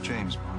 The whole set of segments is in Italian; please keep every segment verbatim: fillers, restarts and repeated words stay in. James Bond.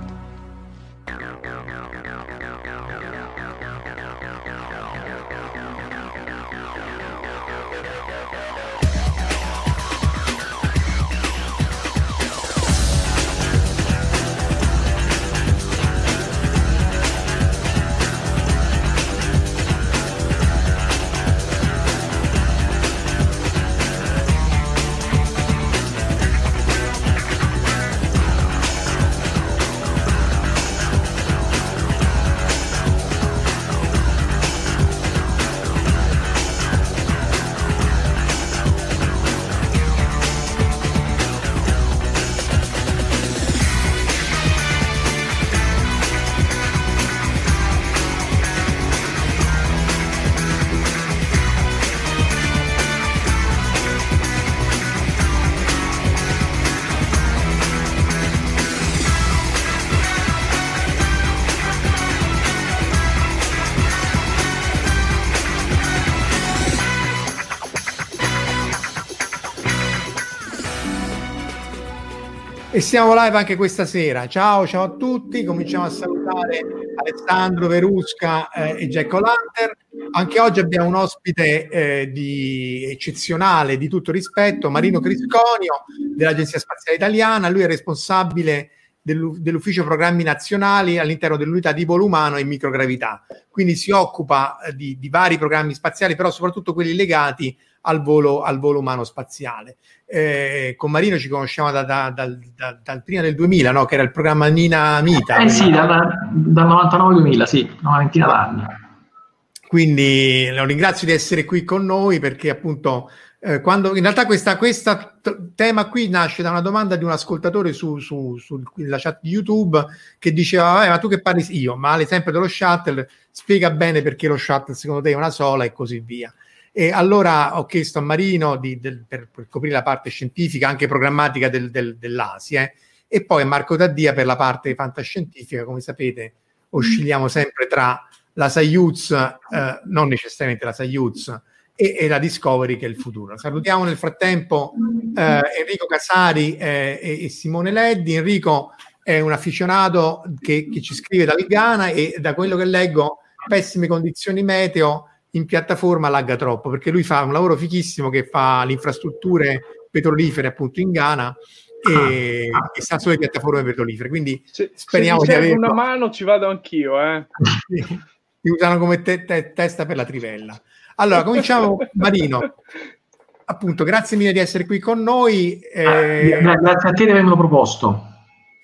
E siamo live anche questa sera. Ciao, ciao a tutti. Cominciamo a salutare Alessandro Verusca eh, e Jack O'Lantern. Anche oggi abbiamo un ospite eh, di eccezionale, di tutto rispetto, Marino Crisconio dell'Agenzia Spaziale Italiana. Lui è responsabile dell'u- dell'ufficio programmi nazionali all'interno dell'unità di volo umano e microgravità. Quindi si occupa eh, di, di vari programmi spaziali, però soprattutto quelli legati al volo, al volo umano spaziale. Eh, con Marino ci conosciamo da, da, da, da, dal prima del duemila, no? Che era il programma Nina Mita. Eh sì, dal da novantanove duemila, sì, novantina d'anni. Quindi lo ringrazio di essere qui con noi perché appunto eh, quando in realtà questa, questa t- tema qui nasce da una domanda di un ascoltatore su, su, su, sulla chat di YouTube che diceva: eh, ma tu che parli? Io, ma l'esempio dello shuttle, spiega bene perché lo shuttle secondo te è una sola e così via. E allora ho chiesto a Marino di, del, per, per coprire la parte scientifica, anche programmatica del, del, dell'A S I, eh? E poi Marco Taddia per la parte fantascientifica. Come sapete, oscilliamo sempre tra la Sojuz, eh, non necessariamente la Sojuz, e, e la Discovery, che è il futuro. Salutiamo nel frattempo eh, Enrico Casari eh, e, e Simone Leddi. Enrico è un afficionato che, che ci scrive dalla Ghana e da quello che leggo, pessime condizioni meteo, in piattaforma lagga troppo, perché lui fa un lavoro fichissimo che fa le infrastrutture petrolifere appunto in Ghana e, ah, ah. e sta sulle piattaforme petrolifere, quindi se, speriamo se di avere una mano ci vado anch'io eh. Ti usano come te, te, testa per la trivella. Allora cominciamo. Marino, appunto, grazie mille di essere qui con noi eh, ah, grazie a te di avermelo proposto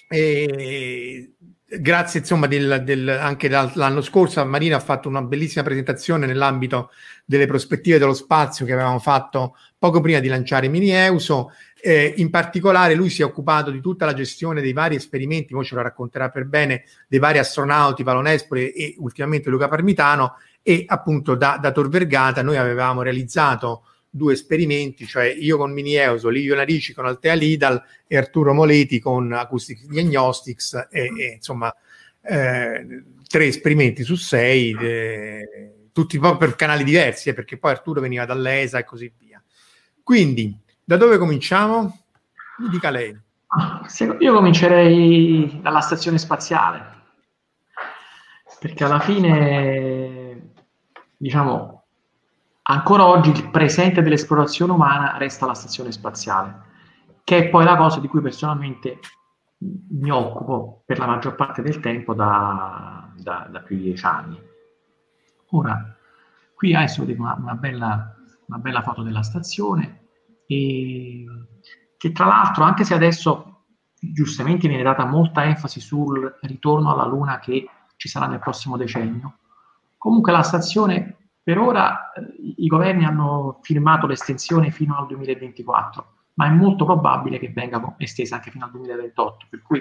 eh, grazie insomma del, del, anche l'anno scorso Marino ha fatto una bellissima presentazione nell'ambito delle prospettive dello spazio che avevamo fatto poco prima di lanciare Mini Euso. Eh, in particolare lui si è occupato di tutta la gestione dei vari esperimenti, poi ce lo racconterà per bene, dei vari astronauti Palonespoli e ultimamente Luca Parmitano, e appunto da, da Tor Vergata noi avevamo realizzato due esperimenti, cioè io con Mini Euso, Livio Narici con Altea Lidl e Arturo Moleti con Acoustic Diagnostics e, e insomma eh, tre esperimenti su sei eh, tutti poi per canali diversi eh, perché poi Arturo veniva dall'E S A e così via. Quindi da dove cominciamo? Mi dica lei. Io comincerei dalla stazione spaziale, perché alla fine diciamo Ancora oggi il presente dell'esplorazione umana resta la stazione spaziale, che è poi la cosa di cui personalmente mi occupo per la maggior parte del tempo da, da, da più di dieci anni. Ora, qui adesso vedete una, una, bella, una bella foto della stazione, e che tra l'altro, anche se adesso giustamente viene data molta enfasi sul ritorno alla Luna che ci sarà nel prossimo decennio, comunque la stazione per ora i governi hanno firmato l'estensione fino al duemilaventiquattro, ma è molto probabile che venga estesa anche fino al duemilaventotto, per cui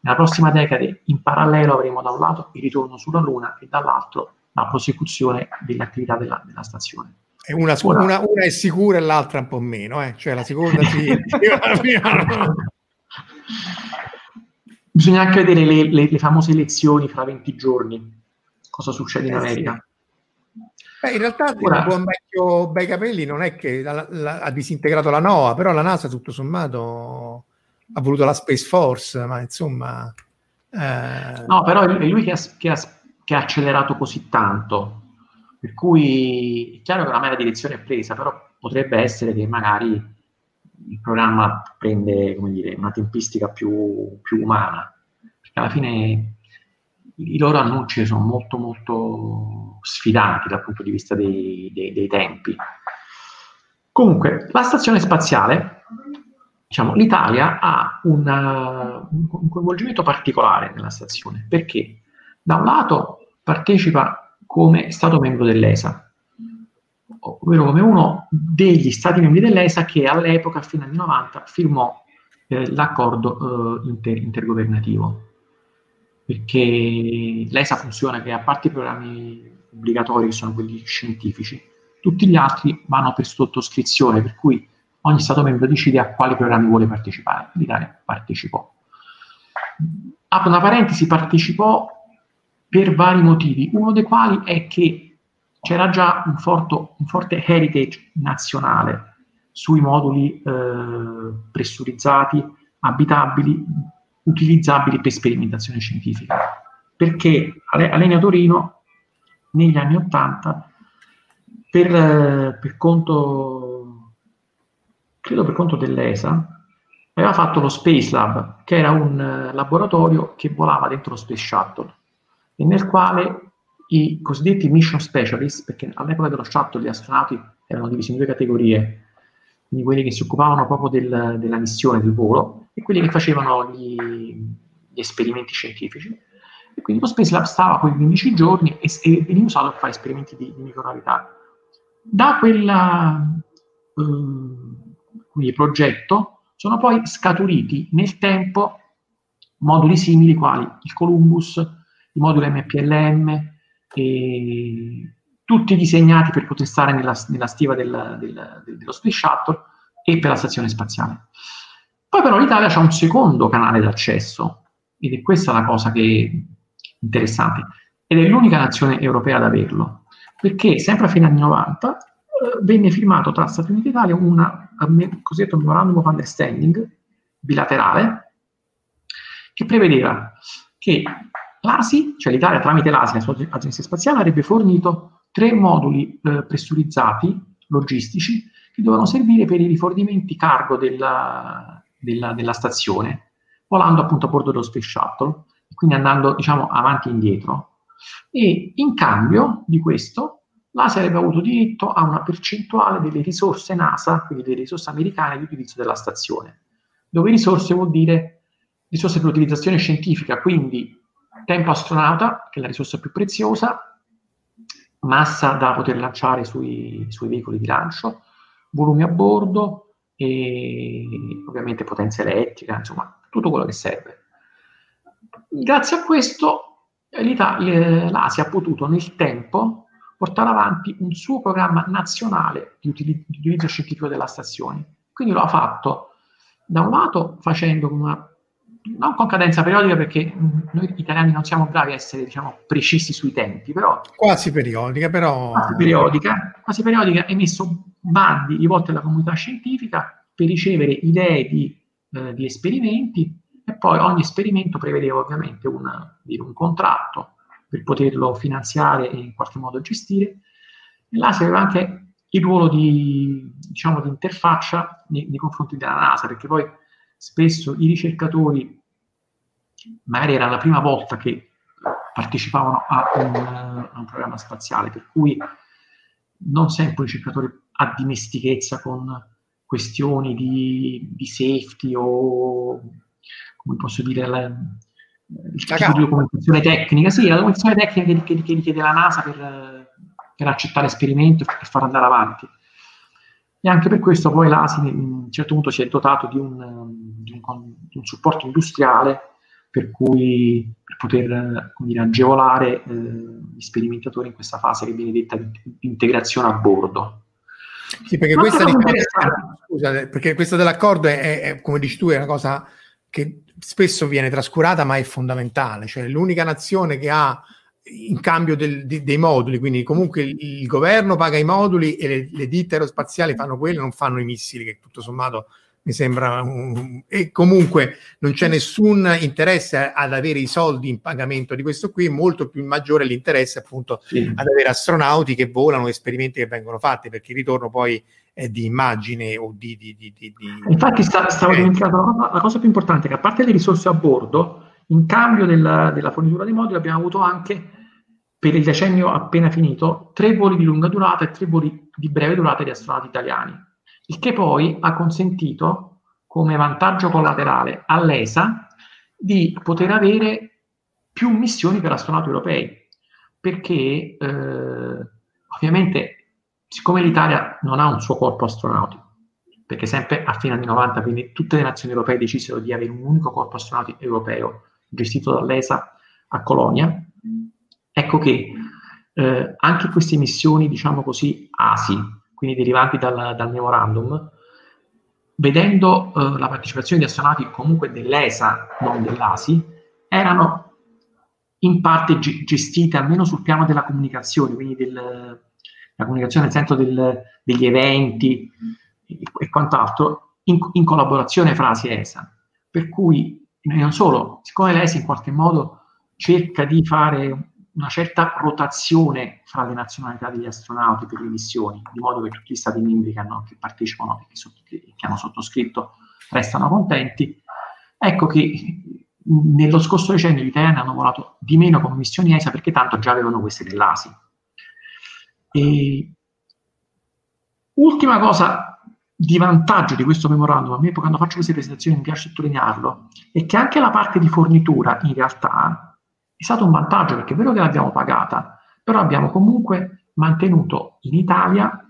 nella prossima decade in parallelo avremo da un lato il ritorno sulla Luna e dall'altro la prosecuzione dell'attività della, della stazione. E una, ora, una, una è sicura e l'altra un po' meno, eh? Cioè la seconda sì. Bisogna anche vedere le, le, le famose elezioni fra venti giorni, cosa succede eh, in America. Sì. Beh, in realtà il buon vecchio bei capelli non è che la, la, ha disintegrato la NOAA, però la NASA tutto sommato ha voluto la Space Force, ma insomma... Eh... No, però è lui che ha, che, ha, che ha accelerato così tanto, per cui è chiaro che oramai la direzione è presa, però potrebbe essere che magari il programma prende, come dire, una tempistica più, più umana, perché alla fine i loro annunci sono molto molto sfidanti dal punto di vista dei, dei, dei tempi. Comunque, la stazione spaziale, diciamo, l'Italia ha una, un coinvolgimento particolare nella stazione, perché da un lato partecipa come Stato membro dell'E S A, ovvero come uno degli Stati membri dell'E S A che all'epoca, fino agli anni novanta, firmò eh, l'accordo eh, inter- intergovernativo. Perché l'E S A funziona che, a parte i programmi obbligatori, che sono quelli scientifici, tutti gli altri vanno per sottoscrizione, per cui ogni Stato membro decide a quali programmi vuole partecipare. L'Italia partecipò. Apro una parentesi, partecipò per vari motivi, uno dei quali è che c'era già un, forto, un forte heritage nazionale sui moduli eh, pressurizzati, abitabili, utilizzabili per sperimentazione scientifica, perché a Legno Torino negli anni ottanta per, per conto credo per conto dell'E S A aveva fatto lo Space Lab, che era un laboratorio che volava dentro lo Space Shuttle e nel quale i cosiddetti mission specialist, perché all'epoca dello Shuttle gli astronauti erano divisi in due categorie, quindi quelli che si occupavano proprio del, della missione, del volo, e quelli che facevano gli, gli esperimenti scientifici. E quindi lo Space Lab stava quei quindici giorni e, e veniva usato per fare esperimenti di, di microgravità. Da quel eh, progetto sono poi scaturiti nel tempo moduli simili quali il Columbus, il modulo M P L M, e tutti disegnati per poter stare nella, nella stiva del, del, dello Space Shuttle e per la stazione spaziale. Poi però l'Italia ha un secondo canale d'accesso, ed è questa la cosa che interessante, ed è l'unica nazione europea ad averlo, perché sempre a fine anni novanta eh, venne firmato tra Stati Uniti e Italia una, un cosiddetto memorandum of understanding bilaterale, che prevedeva che l'A S I, cioè l'Italia tramite l'A S I, la sua agenzia spaziale, avrebbe fornito tre moduli eh, pressurizzati, logistici, che dovevano servire per i rifornimenti cargo della, della, della stazione, volando appunto a bordo dello Space Shuttle, quindi andando, diciamo, avanti e indietro. E in cambio di questo, l'A S I avrebbe avuto diritto a una percentuale delle risorse NASA, quindi delle risorse americane di utilizzo della stazione, dove risorse vuol dire risorse per l'utilizzazione scientifica, quindi tempo astronauta, che è la risorsa più preziosa, massa da poter lanciare sui, sui veicoli di lancio, volumi a bordo e ovviamente potenza elettrica, insomma tutto quello che serve. Grazie a questo l'A S I ha potuto nel tempo portare avanti un suo programma nazionale di utilizzo scientifico della stazione. Quindi lo ha fatto da un lato facendo una, non con cadenza periodica, perché noi italiani non siamo bravi a essere, diciamo, precisi sui tempi, però quasi periodica, però quasi periodica, quasi periodica, emesso bandi rivolti alla comunità scientifica per ricevere idee di, eh, di esperimenti, e poi ogni esperimento prevedeva ovviamente una, un contratto per poterlo finanziare e in qualche modo gestire. E l'A S I aveva anche il ruolo di, diciamo, di interfaccia nei, nei confronti della NASA, perché poi spesso i ricercatori, magari era la prima volta che partecipavano a un, a un programma spaziale, per cui non sempre un ricercatore ha dimestichezza con questioni di, di safety o, come posso dire, la, il tipo di documentazione tecnica. Sì, la documentazione tecnica che, che richiede la NASA per, per accettare l'esperimento e per farlo andare avanti. E anche per questo poi l'A S I a un certo punto si è dotato di un, di un, di un supporto industriale per cui per poter, come dire, agevolare eh, gli sperimentatori in questa fase che viene detta di integrazione a bordo. Sì, perché questa, di... Scusa, perché questa dell'accordo è, è, è, come dici tu, è una cosa che spesso viene trascurata, ma è fondamentale. Cioè, l'unica nazione che ha in cambio del, di, dei moduli, quindi comunque il, il governo paga i moduli e le, le ditte aerospaziali fanno quello, non fanno i missili, che tutto sommato mi sembra un, e comunque non c'è nessun interesse ad avere i soldi in pagamento di questo qui, molto più maggiore l'interesse appunto sì. ad avere astronauti che volano, esperimenti che vengono fatti, perché il ritorno poi è di immagine o di... di, di, di, di... Infatti sta, stavo eh. dimenticando la cosa più importante, che a parte le risorse a bordo, in cambio della, della fornitura dei moduli abbiamo avuto anche, per il decennio appena finito, tre voli di lunga durata e tre voli di breve durata di astronauti italiani. Il che poi ha consentito, come vantaggio collaterale all'E S A, di poter avere più missioni per astronauti europei, perché eh, ovviamente, siccome l'Italia non ha un suo corpo astronautico, perché sempre a fine anni novanta, quindi tutte le nazioni europee decisero di avere un unico corpo astronautico europeo, gestito dall'E S A a Colonia, ecco che eh, anche queste missioni, diciamo così, A S I, quindi derivanti dal, dal memorandum, vedendo eh, la partecipazione di astronauti comunque dell'E S A, non dell'A S I, erano in parte ge- gestite almeno sul piano della comunicazione, quindi della comunicazione nel senso del, degli eventi e, e quant'altro, in, in collaborazione fra A S I e E S A. Per cui, non solo, siccome l'E S A in qualche modo cerca di fare una certa rotazione fra le nazionalità degli astronauti per le missioni, di modo che tutti gli stati membri che, hanno, che partecipano e che, sott- che hanno sottoscritto restano contenti, ecco che nello scorso decennio gli italiani hanno volato di meno con missioni E S A, perché tanto già avevano queste dell'A S I. E ultima cosa di vantaggio di questo memorandum, a me quando faccio queste presentazioni mi piace sottolinearlo, è che anche la parte di fornitura in realtà è stato un vantaggio, perché è vero che l'abbiamo pagata, però abbiamo comunque mantenuto in Italia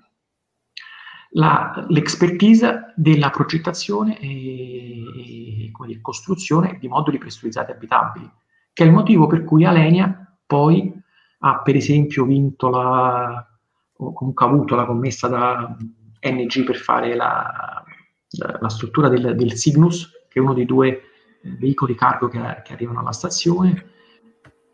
la, l'expertise della progettazione e, e come dire, costruzione di moduli pressurizzati abitabili, che è il motivo per cui Alenia poi ha per esempio vinto la, o comunque ha avuto la commessa da N G per fare la, la, la struttura del, del Cygnus, che è uno dei due veicoli cargo che, che arrivano alla stazione,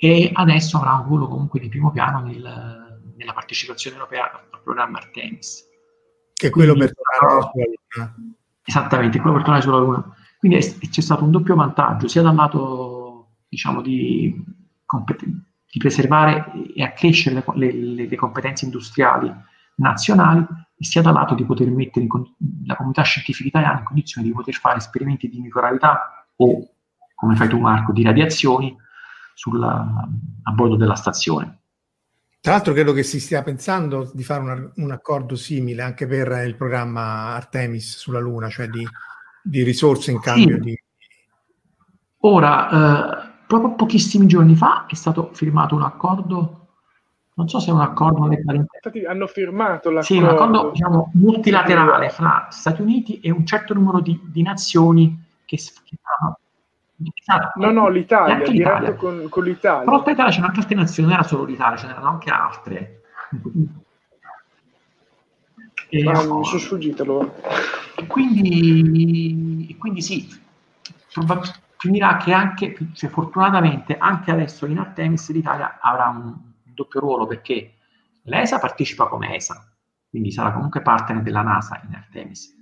e adesso avrà un ruolo comunque di primo piano nel, nella partecipazione europea al programma Artemis. Che è quello per tornare sulla Luna. Esattamente, quello per tornare sulla Luna. Quindi è, c'è stato un doppio vantaggio, sia dal lato, diciamo, di, di preservare e accrescere le, le, le competenze industriali nazionali, e sia dal lato di poter mettere in, la comunità scientifica italiana in condizione di poter fare esperimenti di microgravità o, come fai tu Marco, di radiazioni, sulla, a bordo della stazione. Tra l'altro credo che si stia pensando di fare un, un accordo simile anche per il programma Artemis sulla Luna, cioè di, di risorse in cambio sì. di... Ora, eh, proprio pochissimi giorni fa è stato firmato un accordo, non so se è un accordo... Infatti hanno firmato l'accordo. Sì, un accordo, diciamo, multilaterale fra Stati Uniti e un certo numero di, di nazioni che si fanno... Esatto. No, no, l'Italia, diretto l'Italia. Con, con l'Italia. Però per l'Italia c'è un'altra nazione, non era solo l'Italia, ce n'erano anche altre. E, ah, no, mi sono sfuggito allora. E quindi, quindi sì, finirà che anche, cioè, fortunatamente anche adesso in Artemis l'Italia avrà un doppio ruolo, perché l'E S A partecipa come E S A, quindi sarà comunque partner della NASA in Artemis.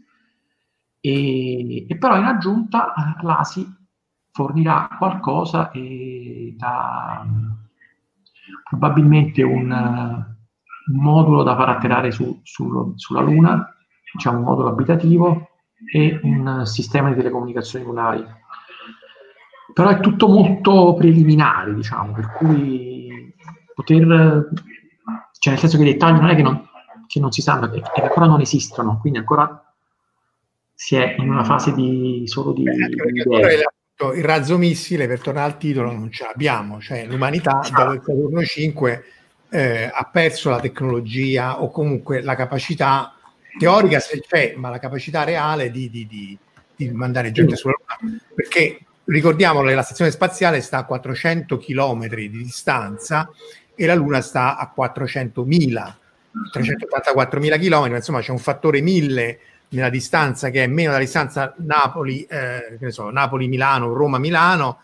E, e però in aggiunta l'A S I fornirà qualcosa e da probabilmente un, un modulo da far atterrare su, su, sulla Luna, diciamo un modulo abitativo e un sistema di telecomunicazioni lunari. Però è tutto molto preliminare, diciamo, per cui poter... cioè nel senso che i dettagli non è che non, che non si sanno, e ancora non esistono, quindi ancora si è in una fase di solo di... Esatto, il razzo missile, per tornare al titolo, non ce l'abbiamo, cioè l'umanità dopo il Saturno cinque eh, ha perso la tecnologia o comunque la capacità teorica, se c'è, ma la capacità reale di, di, di, di mandare gente sulla Luna, perché ricordiamolo, la stazione spaziale sta a quattrocento chilometri di distanza e la Luna sta a quattrocentomila, trecentottantaquattromila chilometri, insomma c'è un fattore mille nella distanza che è meno della distanza Napoli, eh, che ne so, Napoli-Milano, Roma-Milano,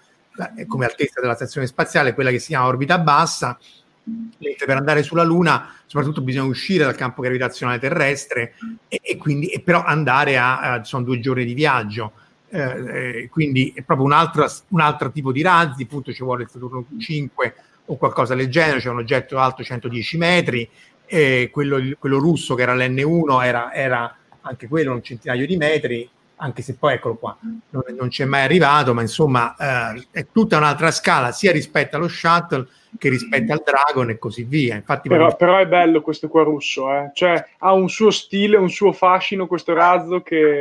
come altezza della stazione spaziale, quella che si chiama orbita bassa, mentre per andare sulla Luna soprattutto bisogna uscire dal campo gravitazionale terrestre e, e quindi e però andare a, a sono due giorni di viaggio, eh, quindi è proprio un altro, un altro tipo di razzi, appunto ci vuole il Saturno cinque o qualcosa del genere, c'è cioè un oggetto alto centodieci metri, eh, quello, quello russo che era l'N uno era, era anche quello un centinaio di metri, anche se poi eccolo qua, non, non c'è mai arrivato, ma insomma eh, è tutta un'altra scala sia rispetto allo shuttle che rispetto al Dragon e così via. Infatti, però, magari... però è bello questo qua russo, eh? Cioè ha un suo stile, un suo fascino questo razzo che...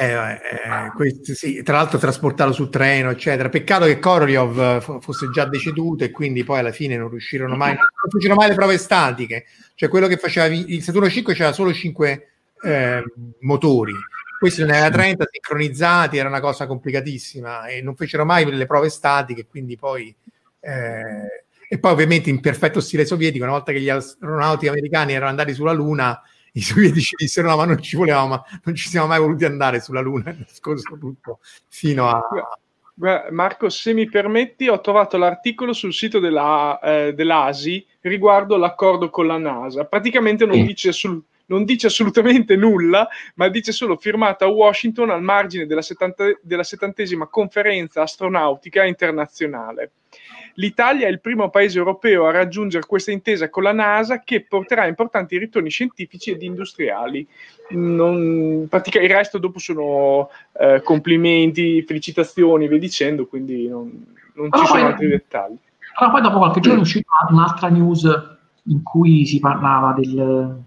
Eh, eh, questo, sì, tra l'altro trasportato sul treno eccetera, peccato che Korolev fosse già deceduto e quindi poi alla fine non riuscirono mai, non riuscirono mai le prove statiche, cioè quello che faceva il Saturno cinque c'era solo cinque eh, motori, questi ne aveva trenta sincronizzati, era una cosa complicatissima e non fecero mai le prove statiche, quindi poi eh, e poi ovviamente in perfetto stile sovietico, una volta che gli astronauti americani erano andati sulla Luna, i sovietici dissero no, ma non ci volevamo, ma non ci siamo mai voluti andare sulla Luna, nascosto tutto fino a... Marco, se mi permetti, ho trovato l'articolo sul sito della, eh, dell'A S I riguardo l'accordo con la NASA. Praticamente non dice, sul, non dice assolutamente nulla, ma dice solo firmata a Washington al margine della, settanta, della settantesima conferenza astronautica internazionale. L'Italia è il primo paese europeo a raggiungere questa intesa con la NASA, che porterà importanti ritorni scientifici ed industriali. Non, pratica, il resto dopo sono eh, complimenti, felicitazioni, via dicendo, quindi non, non ci sono altri dettagli. Allora poi dopo qualche giorno è uscita un'altra news in cui si parlava del,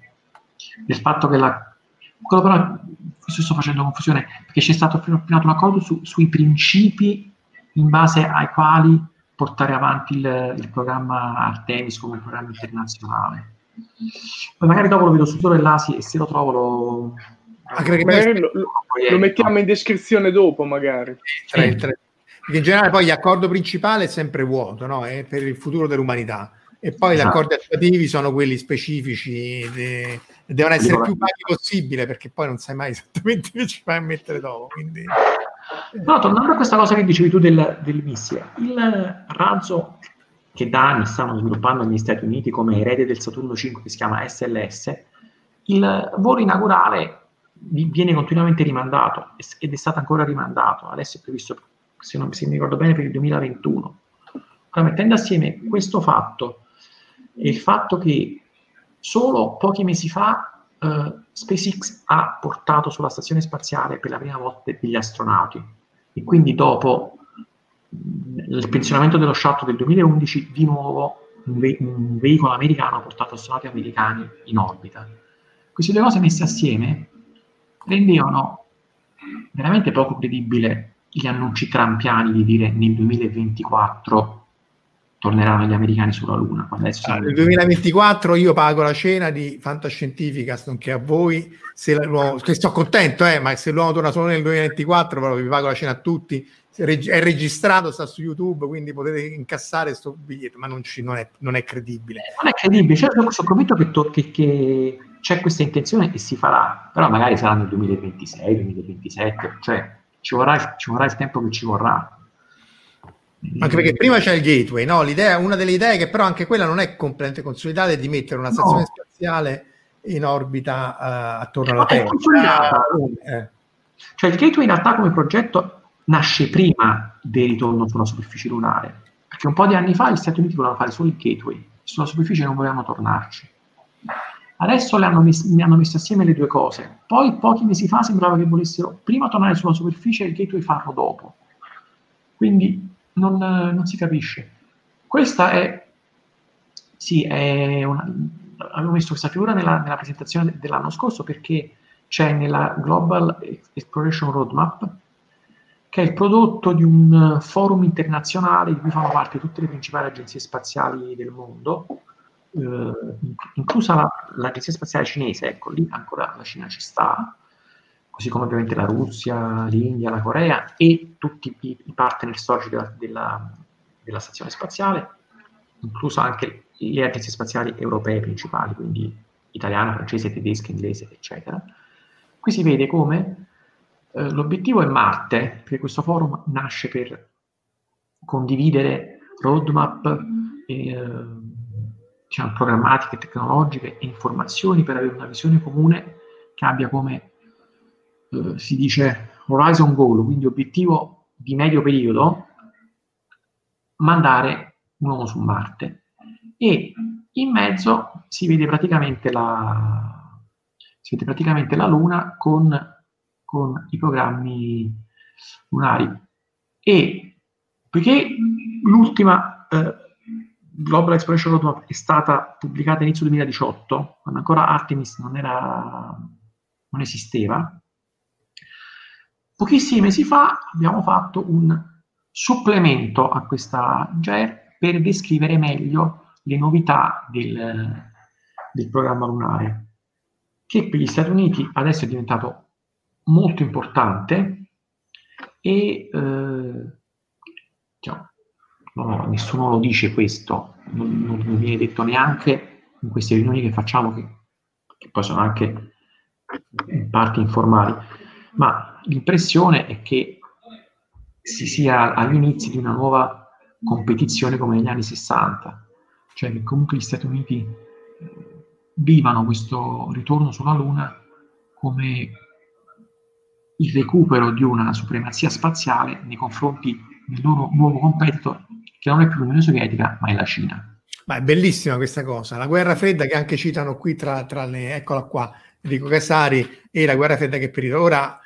del fatto che la... Quello però, forse sto facendo confusione, perché c'è stato firmato un accordo su, sui principi in base ai quali portare avanti il, il programma Artemis come programma internazionale. Poi magari dopo lo vedo sul sito dell'A S I e se lo trovo lo... Anche perché lo, lo, lo mettiamo in descrizione dopo magari. Tre, tre. Perché in generale poi l'accordo principale è sempre vuoto, no? È per il futuro dell'umanità. E poi esatto. Gli accordi attuativi sono quelli specifici e devono essere più vaghi possibile, perché poi non sai mai esattamente che ci fai a mettere dopo, quindi... No, tornando a questa cosa che dicevi tu del, del missile, il razzo che da anni stanno sviluppando negli Stati Uniti come erede del Saturno cinque, che si chiama S L S, il volo inaugurale viene continuamente rimandato ed è stato ancora rimandato, adesso è previsto, se non se mi ricordo bene, per il duemilaventuno. Allora, mettendo assieme questo fatto e il fatto che solo pochi mesi fa eh, SpaceX ha portato sulla stazione spaziale per la prima volta degli astronauti e quindi dopo il pensionamento dello shuttle del duemilaundici di nuovo un, ve- un veicolo americano ha portato astronauti americani in orbita. Queste due cose messe assieme rendevano veramente poco credibile gli annunci trampiani di dire nel duemilaventiquattro torneranno gli americani sulla Luna. Adesso nel duemilaventiquattro io pago la cena di Fantascientifica, nonché a voi, se l'uomo, che sto contento, eh, ma se l'uomo torna solo nel duemilaventiquattro, però vi pago la cena a tutti, è registrato, sta su YouTube, quindi potete incassare sto biglietto, ma non, ci, non, è, non è credibile. Non è credibile, cioè, sono convinto che, to- che, che c'è questa intenzione e si farà, però magari sarà nel duemilaventisei, duemilaventisette, cioè ci vorrà, ci vorrà il tempo che ci vorrà. Anche perché prima c'è il Gateway, no? L'idea, una delle idee che però anche quella non è completamente consolidata è di mettere una stazione no. spaziale in orbita uh, attorno alla Terra. Eh. Cioè il Gateway in realtà come progetto nasce prima del ritorno sulla superficie lunare, perché un po' di anni fa gli Stati Uniti volevano fare solo il Gateway, sulla superficie non volevano tornarci. Adesso le hanno mis- mi hanno messo assieme le due cose. Poi pochi mesi fa sembrava che volessero prima tornare sulla superficie e il Gateway farlo dopo. Quindi non, non si capisce. Questa è... Sì, è una, avevo messo questa figura nella, nella presentazione dell'anno scorso perché c'è nella Global Exploration Roadmap, che è il prodotto di un forum internazionale di cui fanno parte tutte le principali agenzie spaziali del mondo, Uh, inclusa la, l'agenzia spaziale cinese. Ecco, lì ancora la Cina ci sta, così come ovviamente la Russia, l'India, la Corea e tutti i, i partner storici della, della, della stazione spaziale, inclusa anche le agenzie spaziali europee principali, quindi italiana, francese, tedesca, inglese, eccetera. Qui si vede come eh, l'obiettivo è Marte, perché questo forum nasce per condividere roadmap e, eh, diciamo, programmatiche, tecnologiche e informazioni per avere una visione comune che abbia come eh, si dice horizon goal, quindi obiettivo di medio periodo, mandare un uomo su Marte. E in mezzo si vede praticamente la, si vede praticamente la Luna con, con i programmi lunari. E poiché l'ultima... Eh, Global Exploration Roadmap è stata pubblicata inizio duemiladiciotto, quando ancora Artemis non, era, non esisteva. Pochissimi mesi fa abbiamo fatto un supplemento a questa G E R per descrivere meglio le novità del, del programma lunare, che per gli Stati Uniti adesso è diventato molto importante e eh, diciamo, No, no, nessuno lo dice questo, non, non, non viene detto neanche in queste riunioni che facciamo, che, che poi sono anche in parte informali, ma l'impressione è che si sia agli inizi di una nuova competizione come negli anni sessanta, cioè che comunque gli Stati Uniti vivano questo ritorno sulla Luna come il recupero di una supremazia spaziale nei confronti del loro nuovo competitor, che non è più l'Unione Sovietica, ma è la Cina. Ma è bellissima questa cosa. La guerra fredda, che anche citano qui tra, tra le... Eccola qua, Enrico Casari, e la guerra fredda che periodo. Ora,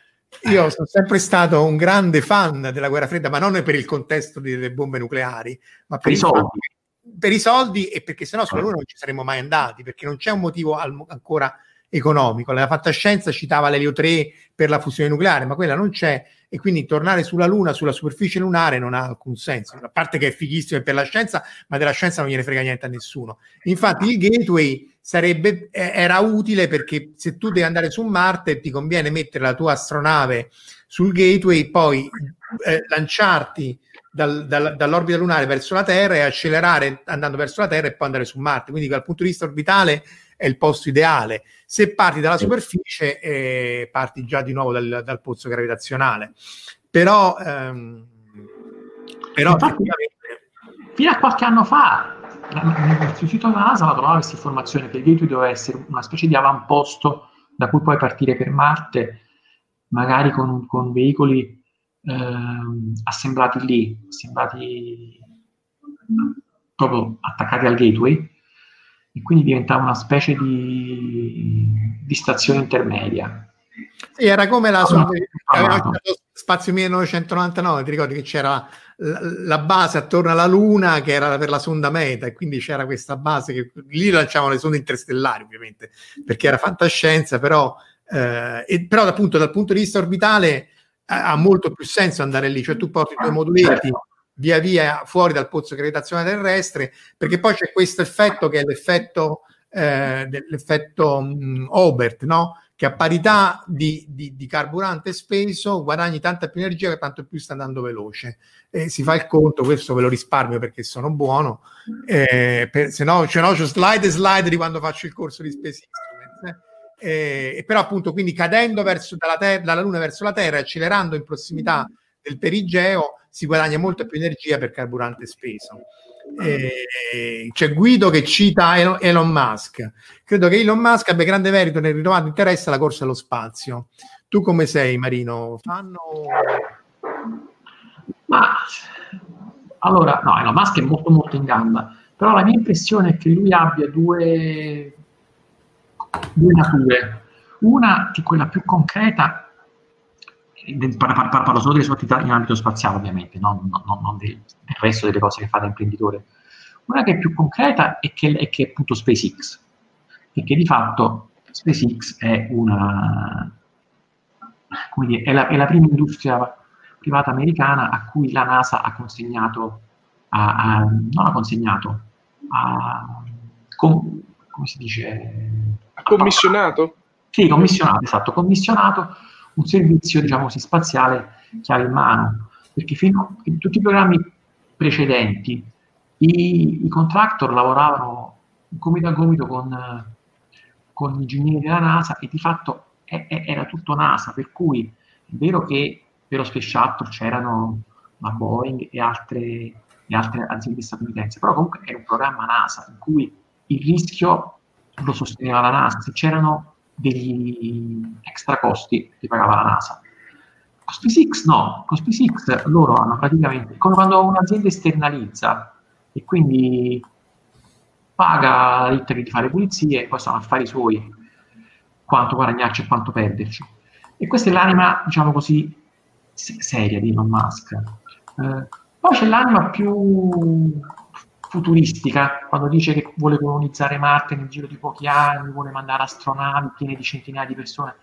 io sono sempre stato un grande fan della guerra fredda, ma non per il contesto delle bombe nucleari, ma per, per i soldi. Fatto, per i soldi e perché sennò sulla Luna non ci saremmo mai andati, perché non c'è un motivo al, ancora economico. La fantascienza citava l'elio tre per la fusione nucleare, ma quella non c'è. E quindi tornare sulla Luna, sulla superficie lunare, non ha alcun senso. A parte che è fighissimo per la scienza, ma della scienza non gliene frega niente a nessuno. Infatti il Gateway sarebbe, era utile perché se tu devi andare su Marte ti conviene mettere la tua astronave sul Gateway, poi eh, lanciarti dal, dal, dall'orbita lunare verso la Terra e accelerare andando verso la Terra e poi andare su Marte. Quindi dal punto di vista orbitale è il posto ideale. Se parti dalla superficie eh, parti già di nuovo dal, dal pozzo gravitazionale, però, ehm, però infatti, praticamente... fino a qualche anno fa sul sito NASA la trovava questa informazione che il Gateway doveva essere una specie di avamposto da cui poi partire per Marte, magari con, con veicoli ehm, assemblati lì, assemblati proprio attaccati al Gateway, e quindi diventava una specie di, di stazione intermedia. Sì, era come la no, no. Spazio millenovecentonovantanove, ti ricordi che c'era la, la base attorno alla Luna che era per la sonda Meta, e quindi c'era questa base che lì lanciavano le sonde interstellari, ovviamente, perché era fantascienza, però, eh, e, però appunto dal punto di vista orbitale ha, ha molto più senso andare lì, cioè tu porti i tuoi moduletti, certo, via via fuori dal pozzo gravitazionale terrestre, perché poi c'è questo effetto che è l'effetto eh, dell'effetto mh, Obert, no? Che a parità di, di, di carburante speso guadagni tanta più energia che tanto più sta andando veloce, eh, si fa il conto, questo ve lo risparmio perché sono buono, eh, per, se no c'è cioè, no, slide e slide di quando faccio il corso di Space Instruments, eh, eh, però appunto quindi cadendo verso, dalla, ter- dalla Luna verso la Terra, accelerando in prossimità del perigeo, si guadagna molta più energia per carburante speso. Eh, c'è Guido che cita Elon Musk. Credo che Elon Musk abbia grande merito nel rinnovato interesse alla corsa allo spazio. Tu come sei, Marino? Fanno... Ma allora, no, Elon Musk è molto molto in gamba, però la mia impressione è che lui abbia due due nature. Una che è quella più concreta, parlo, parlo solo delle sue attività in ambito spaziale ovviamente, non, non, non del, del resto delle cose che fa da imprenditore. Una che è più concreta e che, e che è appunto SpaceX, perché di fatto SpaceX è una, come dire, è la, è la prima industria privata americana a cui la NASA ha consegnato, a, a, non ha consegnato, a, com, come si dice? Ha commissionato? Sì, commissionato, esatto, commissionato un servizio, diciamo così, spaziale chiave in mano, perché fino in tutti i programmi precedenti i, i contractor lavoravano gomito a gomito con, con gli ingegneri della NASA e di fatto è, è, era tutto NASA, per cui è vero che per lo Space Shuttle c'erano la Boeing e altre, e altre aziende statunitensi, però comunque era un programma NASA in cui il rischio lo sosteneva la NASA, se c'erano degli extra costi che pagava la NASA. Con SpaceX no, con SpaceX loro hanno praticamente, come quando un'azienda esternalizza e quindi paga la ditta di fare pulizie e poi sono affari suoi, quanto guadagnarci e quanto perderci. E questa è l'anima, diciamo così, seria di Elon Musk. Eh, poi c'è l'anima più futuristica, quando dice che vuole colonizzare Marte nel giro di pochi anni, vuole mandare astronavi piene di centinaia di persone.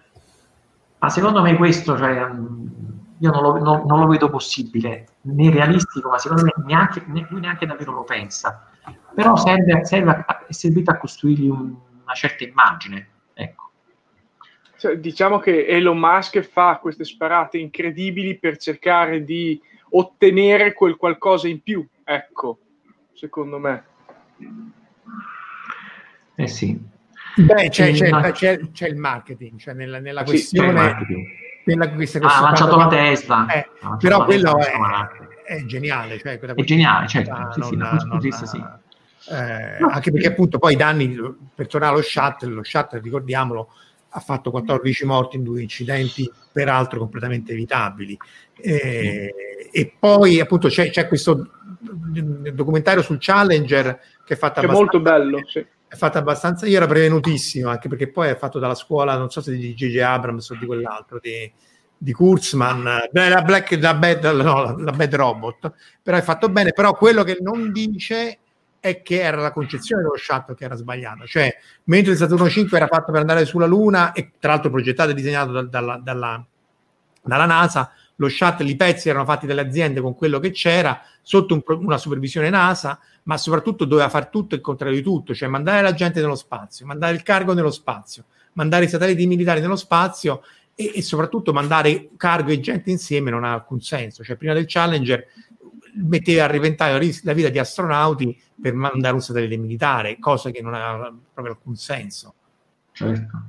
Ma secondo me questo, cioè, io non lo, non, non lo vedo possibile, né realistico, ma secondo me neanche, ne, lui neanche davvero lo pensa. Però serve, serve a, è servito a costruirgli un, una certa immagine. Ecco. Cioè, diciamo che Elon Musk fa queste sparate incredibili per cercare di ottenere quel qualcosa in più, ecco. Secondo me, eh sì. Beh, c'è, c'è, c'è, c'è il marketing, cioè nella, nella sì, questione della, questa, questa ah, ha lanciato la Tesla, eh, ah, però la quello è, è geniale, cioè quella è geniale, certo. Non, sì, sì, non, non, non, sì. Eh, no, anche perché, appunto, poi i danni per tornare allo shuttle, lo shuttle, ricordiamolo, ha fatto quattordici morti in due incidenti, peraltro completamente evitabili. Eh, mm. E poi, appunto, c'è, c'è questo documentario sul Challenger che è fatto abbastanza, molto bello, sì. È fatto abbastanza, io era prevenutissimo, anche perché poi è fatto dalla scuola, non so se di J J Abrams o di quell'altro, di, di Kurtzman, la Black, la Bad, no, la Bad Robot, però è fatto bene. Però quello che non dice è che era la concezione dello shuttle che era sbagliata, cioè mentre il Saturno cinque era fatto per andare sulla Luna e tra l'altro progettato e disegnato da, dalla, dalla, dalla NASA, lo shuttle, i pezzi erano fatti dalle aziende con quello che c'era, sotto un, una supervisione NASA, ma soprattutto doveva fare tutto il contrario di tutto, cioè mandare la gente nello spazio, mandare il cargo nello spazio, mandare i satelliti militari nello spazio e, e soprattutto mandare cargo e gente insieme non ha alcun senso, cioè prima del Challenger metteva a repentaglio la vita di astronauti per mandare un satellite militare, cosa che non ha proprio alcun senso. Certo.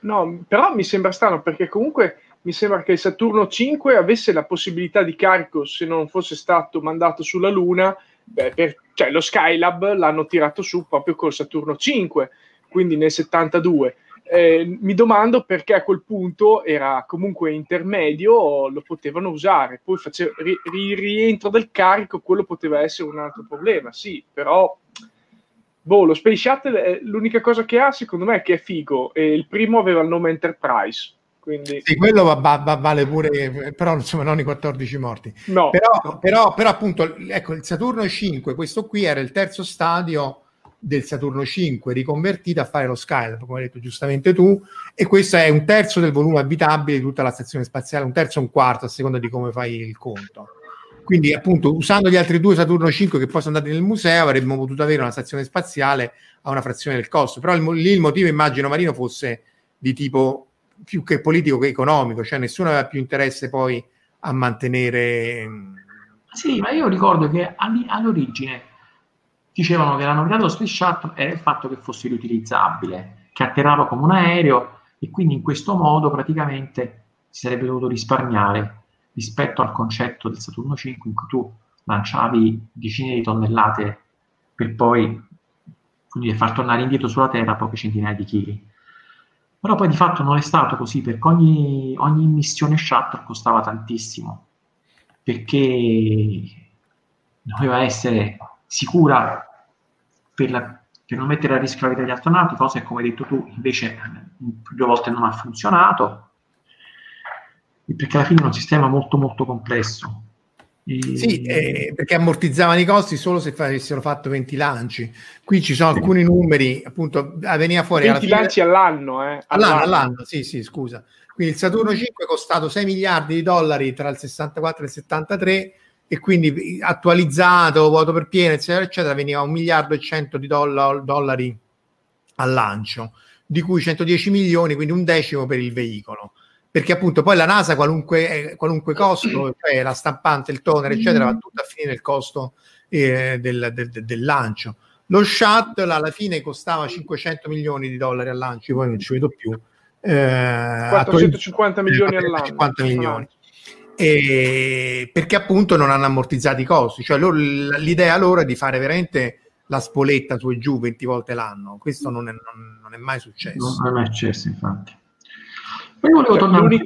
No, però mi sembra strano, perché comunque mi sembra che il Saturno cinque avesse la possibilità di carico se non fosse stato mandato sulla Luna, beh, per, cioè lo Skylab l'hanno tirato su proprio col Saturno cinque, quindi nel settantadue. Eh, mi domando perché a quel punto era comunque intermedio, lo potevano usare, poi il ri, rientro del carico, quello poteva essere un altro problema, sì, però... Boh, lo Space Shuttle è l'unica cosa che ha, secondo me, che è figo, e il primo aveva il nome Enterprise. Quindi... Sì, quello va, va, va, vale pure, però insomma non i quattordici morti. No. Però, però, però appunto, ecco, il Saturno cinque, questo qui era il terzo stadio del Saturno cinque, riconvertito a fare lo Skylab, come hai detto giustamente tu, e questo è un terzo del volume abitabile di tutta la stazione spaziale, un terzo e un quarto, a seconda di come fai il conto. Quindi appunto, usando gli altri due Saturno cinque che poi sono andati nel museo, avremmo potuto avere una stazione spaziale a una frazione del costo, però il, lì il motivo, immagino, Marino, fosse di tipo... più che politico che economico, cioè nessuno aveva più interesse poi a mantenere... Sì, ma io ricordo che all'origine dicevano che la novità dello Space Shuttle era il fatto che fosse riutilizzabile, che atterrava come un aereo e quindi in questo modo praticamente si sarebbe dovuto risparmiare rispetto al concetto del Saturno cinque in cui tu lanciavi decine di tonnellate per poi quindi far tornare indietro sulla Terra poche centinaia di chili. Però poi di fatto non è stato così, perché ogni, ogni missione shuttle costava tantissimo, perché doveva essere sicura per la, che non mettere a rischio la vita degli astronauti, cosa che, come hai detto tu, invece più due volte non ha funzionato, perché alla fine è un sistema molto molto complesso. E... Sì, eh, perché ammortizzavano i costi solo se avessero fatto venti lanci. Qui ci sono alcuni numeri, appunto, veniva fuori venti alla fine... lanci all'anno, eh? All'anno, all'anno, all'anno, sì, sì, scusa. Quindi il Saturno cinque è costato sei miliardi di dollari tra il sessantaquattro e il settantatré, e quindi attualizzato, vuoto per pieno, eccetera, eccetera, veniva un miliardo e cento di doll- dollari al lancio, di cui centodieci milioni, quindi un decimo per il veicolo. Perché appunto poi la NASA qualunque, qualunque costo, cioè la stampante, il toner, eccetera, va tutto a finire il costo eh, del, del, del lancio. Lo shuttle alla fine costava cinquecento milioni di dollari al lancio, poi non ci vedo più. Eh, quattrocentocinquanta milioni al lancio. cinquanta milioni. E perché appunto non hanno ammortizzato i costi. Cioè loro, l'idea loro è di fare veramente la spoletta su e giù venti volte l'anno. Questo non è, non, non è mai successo. Non è mai successo, infatti. L'unica,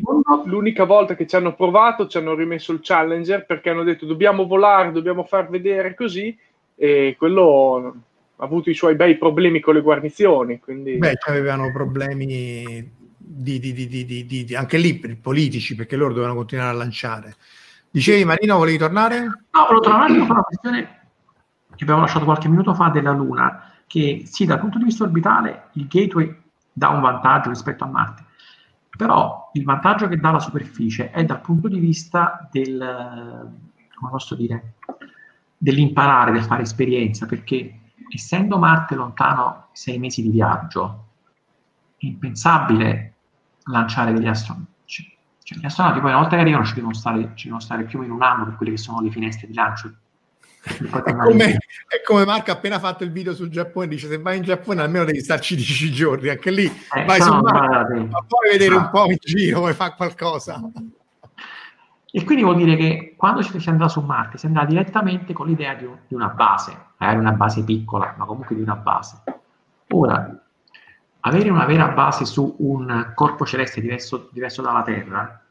l'unica volta che ci hanno provato ci hanno rimesso il Challenger, perché hanno detto dobbiamo volare, dobbiamo far vedere così, e quello ha avuto i suoi bei problemi con le guarnizioni, quindi... Beh, avevano problemi di, di, di, di, di, di, anche lì politici, perché loro dovevano continuare a lanciare. Dicevi Marino, volevi tornare? No, volevo tornare a una questione che abbiamo lasciato qualche minuto fa della Luna, che sì, dal punto di vista orbitale il Gateway dà un vantaggio rispetto a Marte, però il vantaggio che dà la superficie è dal punto di vista del, come posso dire, dell'imparare, del fare esperienza, perché essendo Marte lontano sei mesi di viaggio, è impensabile lanciare degli astronauti. Cioè, gli astronauti poi una volta che arrivano ci devono stare, ci devono stare più o meno un anno per quelle che sono le finestre di lancio. È come, è come Marco ha appena fatto il video sul Giappone, dice se vai in Giappone almeno devi starci dieci giorni, anche lì eh, vai no, su Marte, no, ma puoi vedere no. un po' in giro, puoi fare qualcosa. E quindi vuol dire che quando si andrà su Marte si andrà direttamente con l'idea di, un, di una base, magari una base piccola, ma comunque di una base. Ora, avere una vera base su un corpo celeste diverso, diverso dalla Terra,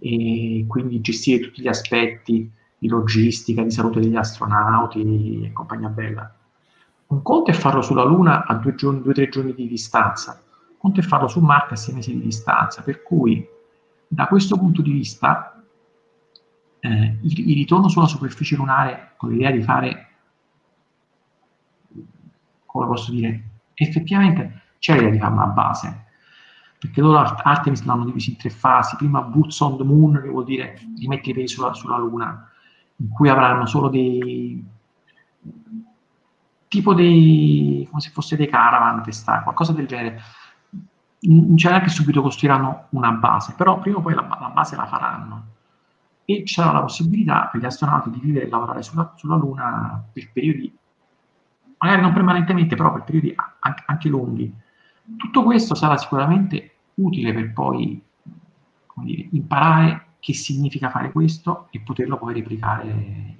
e quindi gestire tutti gli aspetti di logistica, di salute degli astronauti e compagnia bella. Un conto è farlo sulla Luna a due o due, tre giorni di distanza, un conto è farlo su Marte a sei mesi di distanza, per cui da questo punto di vista eh, il, il ritorno sulla superficie lunare con l'idea di fare, come posso dire, effettivamente c'è l'idea di fare una base, perché loro Artemis l'hanno diviso in tre fasi, prima Boots on the Moon, che vuol dire rimettere i piedi sulla, sulla Luna, in cui avranno solo dei tipo dei come se fosse dei caravan, testa, qualcosa del genere. Non c'è neanche subito costruiranno una base, però prima o poi la, la base la faranno, e ci sarà la possibilità per gli astronauti di vivere e lavorare sulla, sulla Luna per periodi magari non permanentemente, però per periodi anche, anche lunghi. Tutto questo sarà sicuramente utile per poi, come dire, imparare che significa fare questo e poterlo poi replicare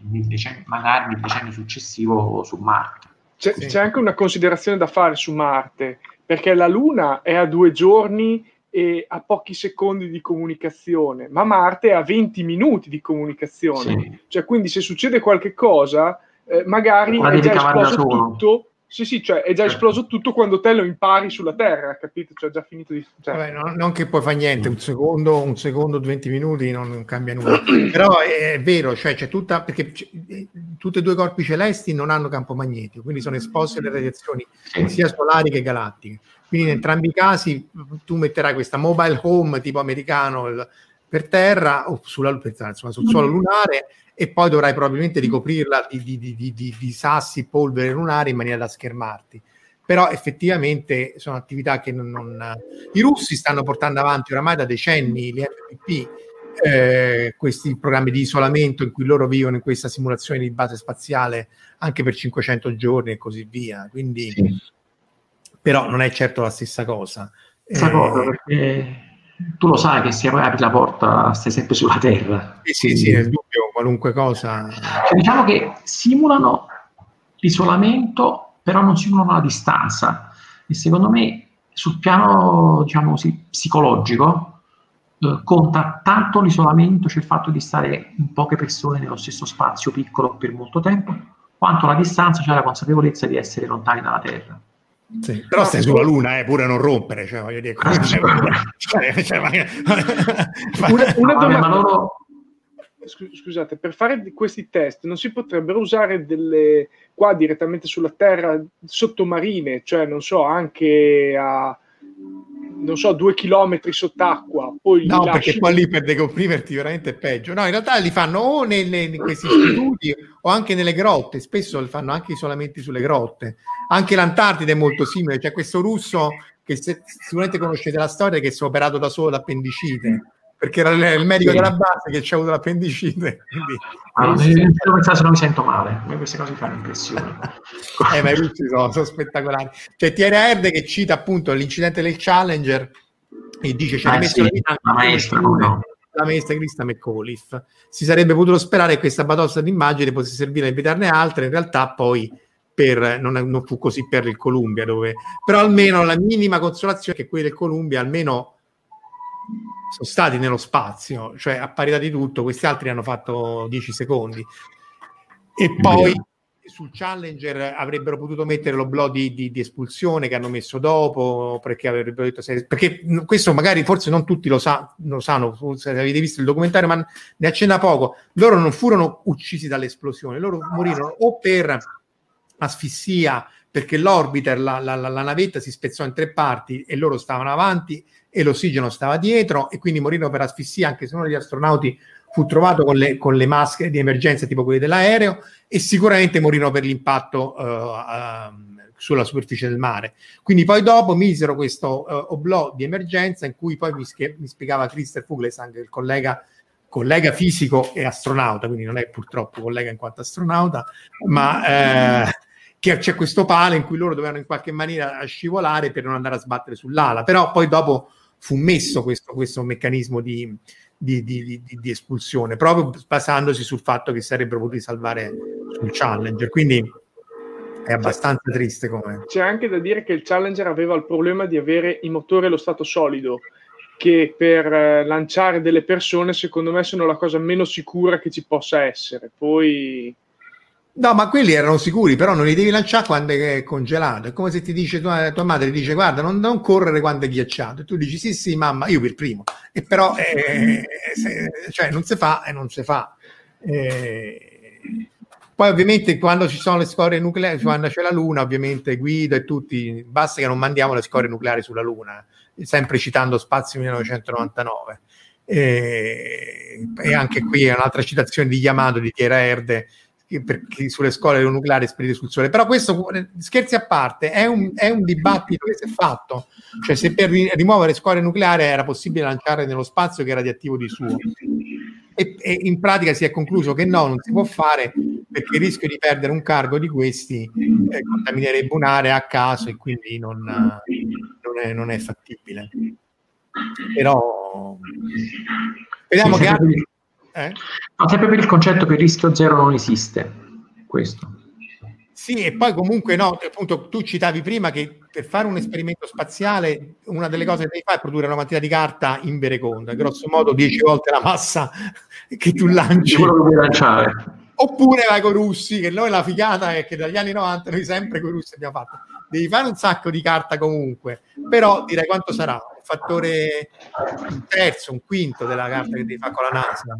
nel decennio, magari nel decennio successivo su Marte. C'è, sì. c'è anche una considerazione da fare su Marte, perché la Luna è a due giorni e a pochi secondi di comunicazione, ma Marte è a venti minuti di comunicazione. Sì. Cioè, quindi se succede qualche cosa, eh, magari è già esploso tutto. Sì, sì, cioè è già esploso tutto quando te lo impari sulla Terra, capito? Cioè, già finito di... Cioè... Vabbè, non, non che poi fa niente, un secondo, un secondo, venti minuti non, non cambia nulla. Però è, è vero, cioè c'è tutta... Perché c'è, tutti e due i corpi celesti non hanno campo magnetico, quindi sono esposti alle radiazioni sia solari che galattiche. Quindi in entrambi i casi tu metterai questa mobile home tipo americano il, per terra o sulla, per, insomma, sul suolo lunare, e poi dovrai probabilmente ricoprirla di, di, di, di, di sassi, polvere lunare in maniera da schermarti. Però effettivamente sono attività che non... non... I russi stanno portando avanti oramai da decenni, gli M P P, eh, questi programmi di isolamento in cui loro vivono in questa simulazione di base spaziale anche per cinquecento giorni e così via. Quindi, sì. Però non è certo la stessa cosa. Stessa eh... cosa, perché... Tu lo sai che se apri la porta stai sempre sulla Terra. Eh sì, sì, nel dubbio, qualunque cosa. Cioè, diciamo che simulano l'isolamento, però non simulano la distanza. E secondo me, sul piano, diciamo così, psicologico, eh, conta tanto l'isolamento, cioè il fatto di stare in poche persone nello stesso spazio piccolo per molto tempo, quanto la distanza, cioè la consapevolezza di essere lontani dalla Terra. Sì. Però stai sulla Luna, eh, pure non rompere, cioè voglio dire, come cioè, cioè, ma... una, una domanda. Ma loro... Scusate, per fare questi test non si potrebbero usare delle qua direttamente sulla Terra sottomarine, cioè non so, anche a non so, due chilometri sott'acqua, poi no, lasci... perché poi lì per decomprimerti veramente è peggio. No, in realtà li fanno o nelle, in questi istituti o anche nelle grotte, spesso li fanno anche isolamenti sulle grotte. Anche l'Antartide è molto simile, c'è questo russo che se, sicuramente conoscete la storia, che si è operato da solo l'appendicite, perché era il medico sì. della base che ci ha avuto l'appendicite. Quindi, ah, se non mi sento male, ma queste cose mi fanno impressione. eh, ma i russi sono, sono spettacolari. C'è Thierry Herde che cita appunto l'incidente del Challenger e dice ce ah, ne sì, messo la, la maestra, no? La maestra Christa McAuliffe. Si sarebbe potuto sperare che questa batosta di immagini potesse servire a invitarne altre, in realtà poi per, non, non fu così per il Columbia, dove però almeno la minima consolazione è che quelli del Columbia almeno sono stati nello spazio, cioè a parità di tutto questi altri hanno fatto dieci secondi e poi sul Challenger avrebbero potuto mettere l'oblò di, di, di espulsione che hanno messo dopo, perché avrebbero detto se, perché questo magari forse non tutti lo, sa, lo sanno, forse avete visto il documentario ma ne accenna poco. Loro non furono uccisi dall'esplosione, loro morirono o per asfissia, perché l'orbiter, la, la, la navetta si spezzò in tre parti e loro stavano avanti e l'ossigeno stava dietro e quindi morirono per asfissia, anche se uno degli astronauti fu trovato con le, con le maschere di emergenza tipo quelle dell'aereo, e sicuramente morirono per l'impatto uh, uh, sulla superficie del mare. Quindi poi dopo misero questo uh, oblò di emergenza in cui poi mi, sch- mi spiegava Christer Fuglesang, il collega collega fisico e astronauta, quindi non è purtroppo collega in quanto astronauta, ma eh, che c'è questo palo in cui loro dovevano in qualche maniera scivolare per non andare a sbattere sull'ala, però poi dopo fu messo questo, questo meccanismo di, di, di, di, di espulsione, proprio basandosi sul fatto che sarebbero potuti salvare sul Challenger, quindi è abbastanza triste. Come c'è anche da dire che il Challenger aveva il problema di avere il motore allo stato solido, che per eh, lanciare delle persone secondo me sono la cosa meno sicura che ci possa essere. Poi no, ma quelli erano sicuri, però non li devi lanciare quando è congelato. È come se ti dice tua, tua madre, dice guarda non, non correre quando è ghiacciato, e tu dici sì sì mamma, io per primo, e però eh, se, cioè non si fa e non si fa eh... Poi ovviamente quando ci sono le scorie nucleari, quando c'è la Luna, ovviamente Guido e tutti, basta che non mandiamo le scorie nucleari sulla Luna, sempre citando Spazio millenovecentonovantanove. E, e anche qui è un'altra citazione di Yamato, di Thierry Herde, sulle scorie nucleari spedite sul Sole. Però questo, scherzi a parte, è un, è un dibattito che si è fatto, cioè se per rimuovere scorie nucleari era possibile lanciare nello spazio che era radioattivo di suo, e, e in pratica si è concluso che no, non si può fare perché il rischio di perdere un cargo di questi eh, contaminerebbe un'area a caso e quindi non, non, è, non è fattibile. Però vediamo che altri... Eh? No, sempre per il concetto che il rischio zero non esiste, questo sì. E poi comunque no, appunto tu citavi prima che per fare un esperimento spaziale una delle cose che devi fare è produrre una quantità di carta in vereconda, grosso modo dieci volte la massa che tu lanci, quello che devi lanciare. Oppure vai con i russi, che noi la figata è che dagli anni novanta noi sempre con i russi abbiamo fatto, devi fare un sacco di carta comunque, però direi quanto sarà, un fattore, un terzo, un quinto della carta che devi fare con la NASA.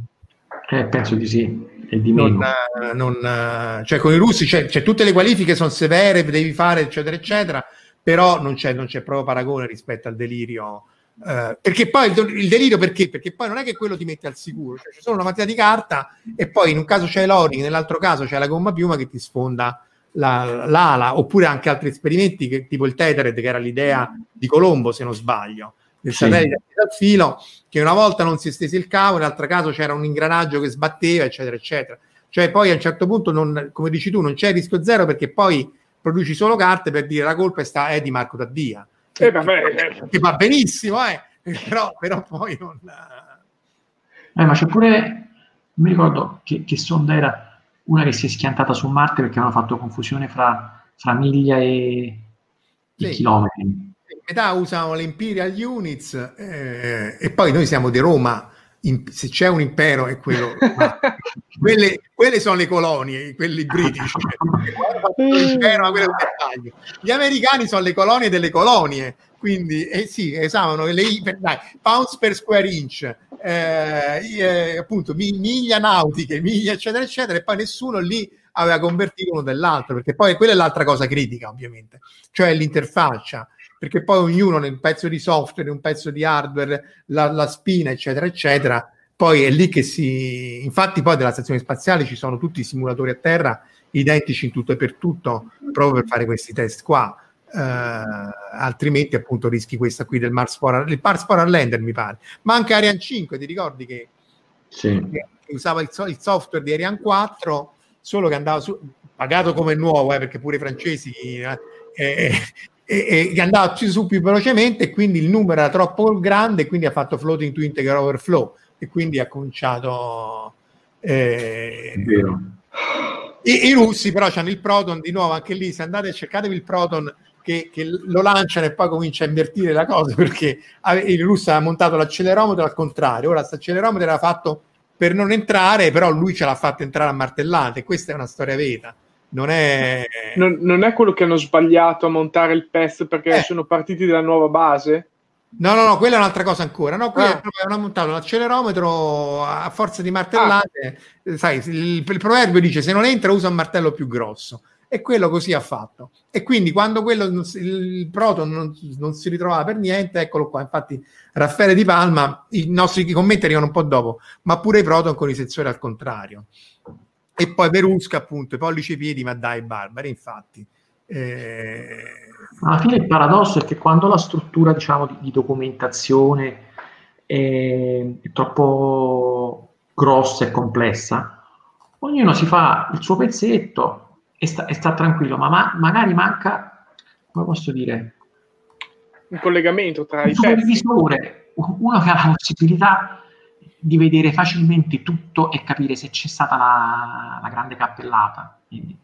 Eh, penso di sì, e di non, non, cioè con i russi c'è, c'è tutte le qualifiche sono severe, devi fare eccetera eccetera, però non c'è, non c'è proprio paragone rispetto al delirio eh, perché poi il, il delirio perché? Perché poi non è che quello ti mette al sicuro, cioè c'è solo una matita di carta e poi in un caso c'è l'Oring, nell'altro caso c'è la gomma piuma che ti sfonda la, l'ala, oppure anche altri esperimenti che, tipo il Tethered, che era l'idea di Colombo se non sbaglio, del satellite sì. dal filo, che una volta non si stese il cavo, nell'altro caso c'era un ingranaggio che sbatteva eccetera eccetera, cioè poi a un certo punto non, come dici tu, non c'è rischio zero perché poi produci solo carte per dire la colpa è, sta, è di Marco Taddia eh, che, vabbè, che va benissimo eh, però, però poi non eh, ma c'è pure, mi ricordo che, che sonda era una che si è schiantata su Marte perché avevano fatto confusione fra, fra miglia e, sì. e chilometri. Metà usano le Imperial Units eh, e poi noi siamo di Roma, in, se c'è un impero è quello. quelle, quelle sono le colonie, quelli britici. L'impero, quello dettaglio. Gli americani sono le colonie delle colonie, quindi eh sì, esamano le dai, pounds per square inch, eh, eh, appunto miglia nautiche, miglia eccetera eccetera, e poi nessuno lì aveva convertito uno dell'altro, perché poi quella è l'altra cosa critica ovviamente, cioè l'interfaccia, perché poi ognuno nel pezzo di software, un pezzo di hardware, la, la spina eccetera eccetera, poi è lì che si... Infatti poi della stazione spaziale ci sono tutti i simulatori a terra identici in tutto e per tutto, proprio per fare questi test qua, eh, altrimenti appunto rischi questa qui del Mars Polar, il Mars Polar Lander mi pare, ma anche Ariane cinque, ti ricordi che, sì. che usava il, il software di Ariane quattro, solo che andava su, pagato come nuovo, eh, perché pure i francesi eh, eh, eh, eh, andava su più velocemente, e quindi il numero era troppo grande, quindi ha fatto floating to integer overflow, e quindi ha cominciato eh, i, i russi però hanno il Proton di nuovo, anche lì se andate a cercatevi il Proton che, che lo lanciano e poi comincia a invertire la cosa, perché il russo ha montato l'accelerometro al contrario, ora l'accelerometro era fatto per non entrare, però lui ce l'ha fatta entrare a martellate. Questa è una storia vera, non è... Non, non è quello che hanno sbagliato a montare il pezzo perché eh. sono partiti dalla nuova base? No, no, no, quella è un'altra cosa ancora. No, qui ah. hanno montato un accelerometro a forza di martellate. Ah. Sai, il, il proverbio dice se non entra usa un martello più grosso. E quello così ha fatto. E quindi quando quello non, il Proton non, non si ritrovava per niente, eccolo qua. Infatti Raffaele Di Palma, i nostri commenti arrivano un po' dopo, ma pure i Proton con i sensori al contrario. E poi Verusca, appunto, i pollici piedi, ma dai barbari, infatti. Eh... Alla fine il paradosso è che quando la struttura, diciamo, di, di documentazione è, è troppo grossa e complessa, ognuno si fa il suo pezzetto e sta, e sta tranquillo, ma, ma magari manca, come posso dire, un collegamento tra un i supervisore, uno che ha la possibilità di vedere facilmente tutto e capire se c'è stata la, la grande cappellata. Quindi,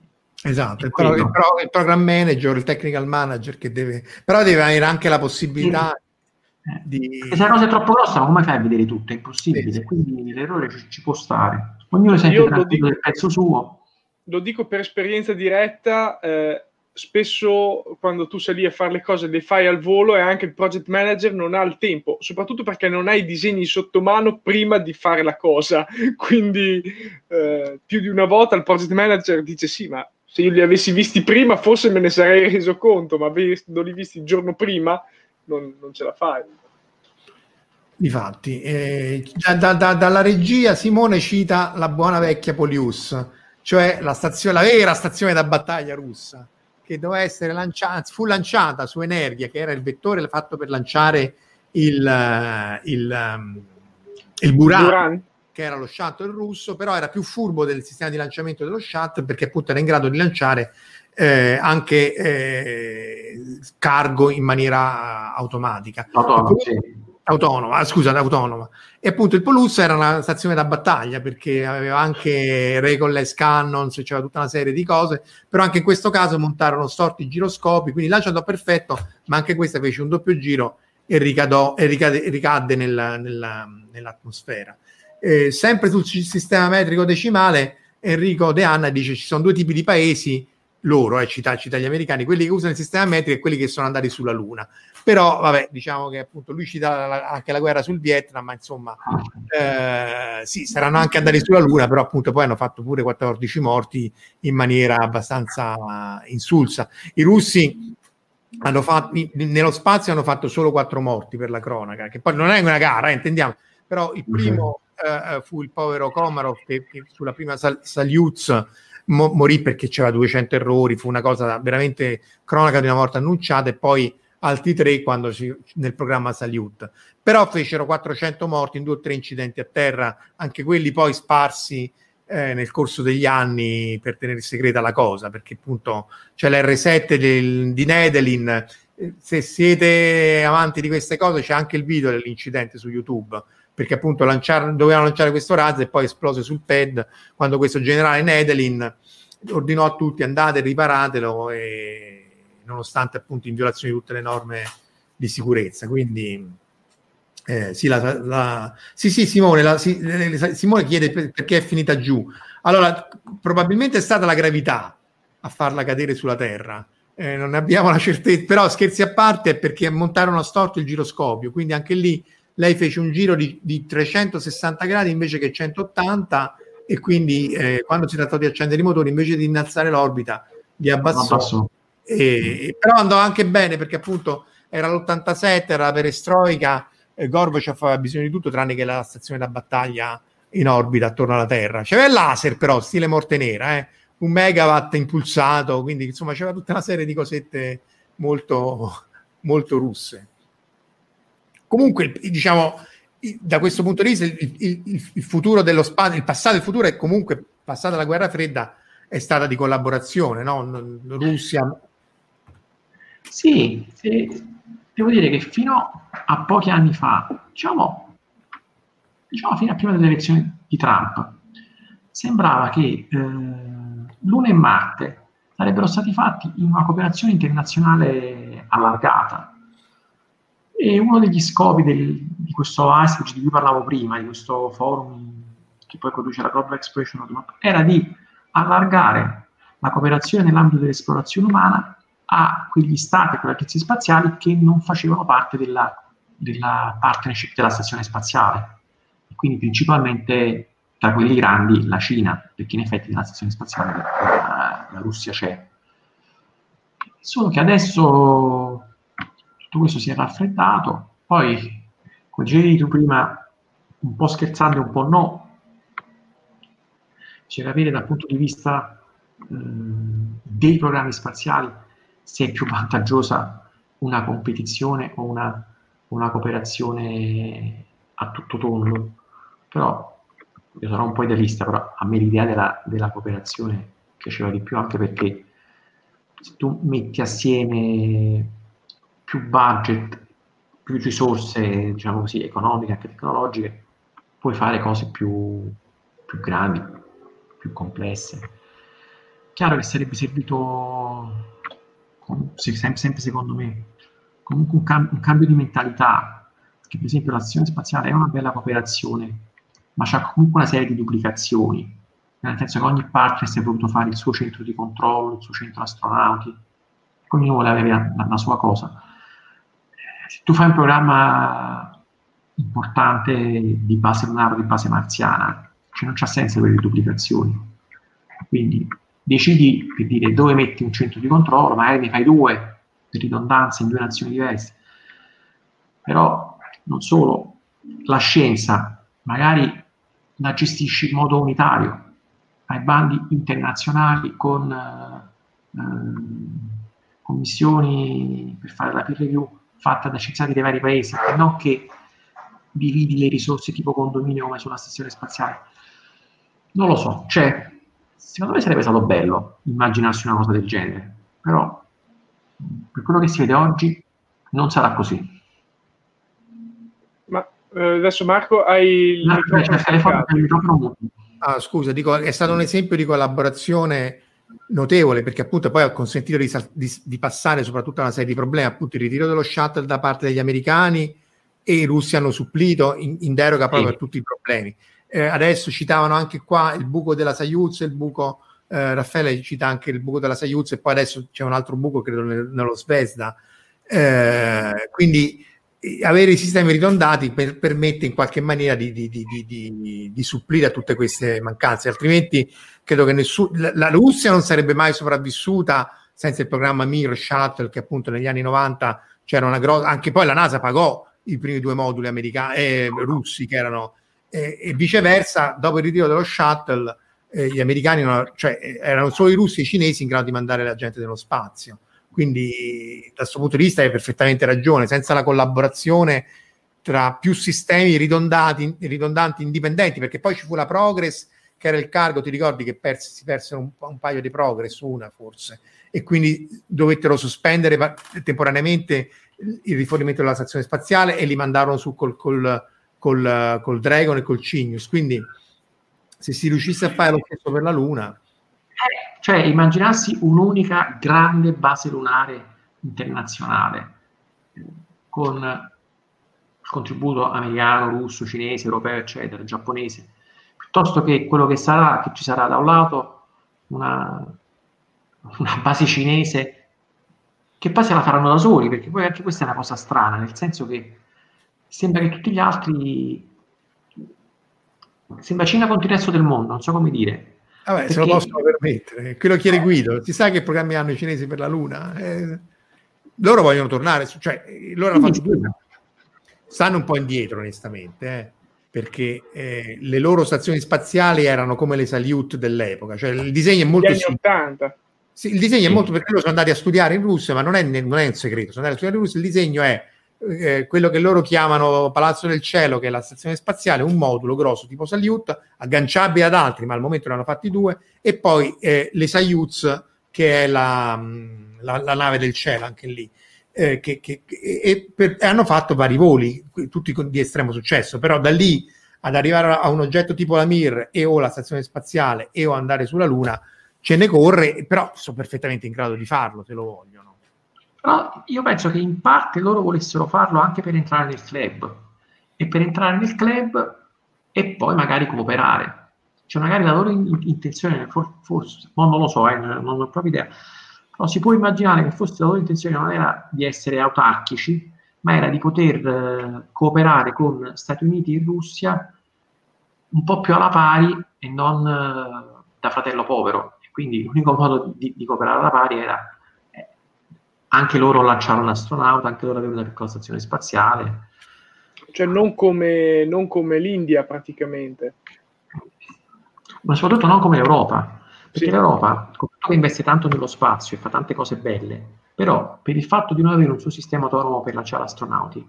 esatto, però il, pro, il program manager, il technical manager che deve, però deve avere anche la possibilità eh, di... Se la cosa è troppo grossa, ma come fai a vedere tutto? È impossibile, sì. Quindi l'errore ci, ci può stare. Ognuno sente tranquillo del pezzo suo. Lo dico per esperienza diretta, eh, spesso quando tu sei lì a fare le cose le fai al volo e anche il project manager non ha il tempo, soprattutto perché non hai i disegni sotto mano prima di fare la cosa, quindi eh, più di una volta il project manager dice sì, ma se io li avessi visti prima forse me ne sarei reso conto, ma avendoli visti il giorno prima non, non ce la fai. Difatti, eh, da, da, dalla regia Simone cita la buona vecchia Polius, cioè la, stazione, la vera stazione da battaglia russa, che doveva essere lanciata, fu lanciata su Energia, che era il vettore fatto per lanciare il, il, il Buran, Buran, che era lo shuttle russo, però era più furbo del sistema di lanciamento dello shuttle, perché appunto era in grado di lanciare eh, anche eh, cargo in maniera automatica. Autonoma, sì. Autonoma, scusa, autonoma. E appunto il Polus era una stazione da battaglia perché aveva anche recoilless cannons, c'era tutta una serie di cose, però anche in questo caso montarono storti giroscopi, quindi lanciato a perfetto, ma anche questa fece un doppio giro e, ricadò, e ricade, ricadde nella, nella, nell'atmosfera. Eh, sempre sul sistema metrico decimale, Enrico De Anna dice ci sono due tipi di paesi, loro, eh, città, città gli americani, quelli che usano il sistema metrico e quelli che sono andati sulla Luna. Però, vabbè, diciamo che appunto lui cita la, anche la guerra sul Vietnam, ma insomma, eh, sì, saranno anche andati sulla Luna, però appunto poi hanno fatto pure quattordici morti in maniera abbastanza insulsa. I russi hanno fatto, nello spazio hanno fatto solo quattro morti per la cronaca, che poi non è una gara, eh, intendiamo, però il primo eh, fu il povero Komarov che, che sulla prima sal- Salyuz morì perché c'era duecento errori, fu una cosa veramente cronaca di una morte annunciata, e poi altri tre quando si, nel programma Salyut, però fecero quattrocento morti in due o tre incidenti a terra, anche quelli poi sparsi eh, nel corso degli anni per tenere segreta la cosa, perché appunto c'è l'erre sette del, di Nedelin, se siete avanti di queste cose c'è anche il video dell'incidente su YouTube, perché appunto lanciare, dovevano lanciare questo razzo e poi esplose sul pad, quando questo generale Nedelin ordinò a tutti andate, riparatelo, e nonostante appunto in violazione di tutte le norme di sicurezza. Quindi Eh, sì, la, la, sì, sì, Simone, la, sì, Simone chiede per, perché è finita giù. Allora, probabilmente è stata la gravità a farla cadere sulla Terra. Eh, non abbiamo la certezza, però scherzi a parte, è perché montarono a storto il giroscopio, quindi anche lì lei fece un giro di, di trecentosessanta gradi invece che centottanta, e quindi eh, quando si trattò di accendere i motori, invece di innalzare l'orbita, li abbassò. E, però andò anche bene, perché appunto era l'ottantasette, era la perestroica, eh, Gorbaciov aveva bisogno di tutto tranne che la stazione da battaglia in orbita attorno alla Terra. C'era il laser però, stile Morte Nera, eh? un megawatt impulsato, quindi insomma c'era tutta una serie di cosette molto, molto russe. Comunque, diciamo, da questo punto di vista, il, il, il futuro dello spazio, il passato e il futuro è comunque, passata la guerra fredda, è stata di collaborazione, no? Russia. Sì, sì, devo dire che fino a pochi anni fa, diciamo, diciamo fino a prima delle elezioni di Trump, sembrava che eh, Luna e Marte sarebbero stati fatti in una cooperazione internazionale allargata. E uno degli scopi del, di questo A S I di cui parlavo prima, di questo forum che poi produce la Global Exploration Roadmap, era di allargare la cooperazione nell'ambito dell'esplorazione umana a quegli stati e quelle agenzie spaziali che non facevano parte della, della partnership della stazione spaziale, e quindi principalmente tra quelli grandi la Cina, perché in effetti nella stazione spaziale la, la Russia c'è. Solo che adesso questo si è raffreddato. Poi, come dicevi tu prima, un po' scherzando un po' no, c'è da avere dal punto di vista eh, dei programmi spaziali se è più vantaggiosa una competizione o una, una cooperazione a tutto tondo. Però io sarò un po' idealista, però a me l'idea della, della cooperazione piaceva di più, anche perché se tu metti assieme più budget, più risorse, diciamo così, economiche, anche tecnologiche, puoi fare cose più, più grandi, più complesse. Chiaro che sarebbe servito, sempre, sempre secondo me, comunque un, cam- un cambio di mentalità, che per esempio la stazione spaziale è una bella cooperazione, ma c'è comunque una serie di duplicazioni, nel senso che ogni partner si è voluto fare il suo centro di controllo, il suo centro astronauti, ognuno voleva avere la, la sua cosa. Se tu fai un programma importante di base lunare o di base marziana, cioè non c'ha senso avere duplicazioni. Quindi decidi, per dire, dove metti un centro di controllo, magari ne fai due, per ridondanza, in due nazioni diverse. Però non solo, la scienza magari la gestisci in modo unitario, hai bandi internazionali con eh, commissioni per fare la peer review fatta da scienziati dei vari paesi, e non che dividi le risorse tipo condominio come sulla stazione spaziale. Non lo so, cioè, secondo me sarebbe stato bello immaginarsi una cosa del genere, però per quello che si vede oggi non sarà così. Ma eh, adesso Marco hai il no, microfono, cioè, telefono, il microfono. Ah, scusa, dico, è stato un esempio di collaborazione notevole, perché appunto poi ha consentito di, di, di passare soprattutto a una serie di problemi, appunto il ritiro dello shuttle da parte degli americani, e i russi hanno supplito in, in deroga proprio sì. a tutti i problemi. Eh, adesso citavano anche qua il buco della Sojuz, il buco eh, Raffaele cita anche il buco della Sojuz, e poi adesso c'è un altro buco credo nello Zvezda, eh, quindi avere i sistemi ridondati per, permette in qualche maniera di, di, di, di, di, di supplire a tutte queste mancanze, altrimenti credo che nessuno, la, la Russia non sarebbe mai sopravvissuta senza il programma Mir Shuttle, che appunto negli anni novanta c'era una grossa, anche poi la NASA pagò i primi due moduli americani eh, russi che erano, eh, e viceversa dopo il ritiro dello Shuttle eh, gli americani non, cioè erano solo i russi e i cinesi in grado di mandare la gente nello spazio. Quindi da questo punto di vista hai perfettamente ragione, senza la collaborazione tra più sistemi ridondati, ridondanti, indipendenti, perché poi ci fu la Progress, che era il cargo, ti ricordi che perse, si persero un, un paio di Progress, una forse, e quindi dovettero sospendere temporaneamente il rifornimento della stazione spaziale e li mandarono su col, col, col, col Dragon e col Cygnus. Quindi se si riuscisse a fare lo stesso per la Luna... Cioè, immaginarsi un'unica grande base lunare internazionale con, contributo americano, russo, cinese, europeo, eccetera, giapponese, piuttosto che quello che sarà, che ci sarà da un lato una, una base cinese, che poi se la faranno da soli, perché poi anche questa è una cosa strana, nel senso che sembra che tutti gli altri, sembra Cina contro il resto del mondo, non so come dire. Vabbè, perché... se lo possono permettere, quello chiede Guido, si sa che programmi hanno i cinesi per la Luna, eh, loro vogliono tornare, cioè loro la fanno due, stanno un po' indietro onestamente, eh, perché eh, le loro stazioni spaziali erano come le Salyut dell'epoca, cioè il disegno è molto ottanta. Sì, il disegno è molto, perché loro sono andati a studiare in Russia, ma non è, non è un segreto, sono andati a studiare in Russia, il disegno è Eh, quello che loro chiamano Palazzo del Cielo, che è la stazione spaziale, un modulo grosso tipo Salyut, agganciabile ad altri, ma al momento ne hanno fatti due, e poi eh, le Sojuz, che è la, la, la nave del cielo, anche lì, eh, che, che, e, per, e hanno fatto vari voli, tutti di estremo successo, però da lì ad arrivare a un oggetto tipo la Mir e o la stazione spaziale e o andare sulla Luna, ce ne corre, però sono perfettamente in grado di farlo, se lo vogliono. Però io penso che in parte loro volessero farlo anche per entrare nel club, e per entrare nel club e poi magari cooperare. Cioè magari la loro intenzione, forse, no, non lo so, eh, non ho proprio idea, però si può immaginare che forse la loro intenzione non era di essere autarchici, ma era di poter eh, cooperare con Stati Uniti e Russia un po' più alla pari e non eh, da fratello povero. E quindi l'unico modo di, di cooperare alla pari era... Anche loro lanciarono un astronauta, anche loro avevano una piccola stazione spaziale. Cioè non come, non come l'India praticamente. Ma soprattutto non come l'Europa. Perché sì, l'Europa, che investe tanto nello spazio e fa tante cose belle, però per il fatto di non avere un suo sistema autonomo per lanciare astronauti,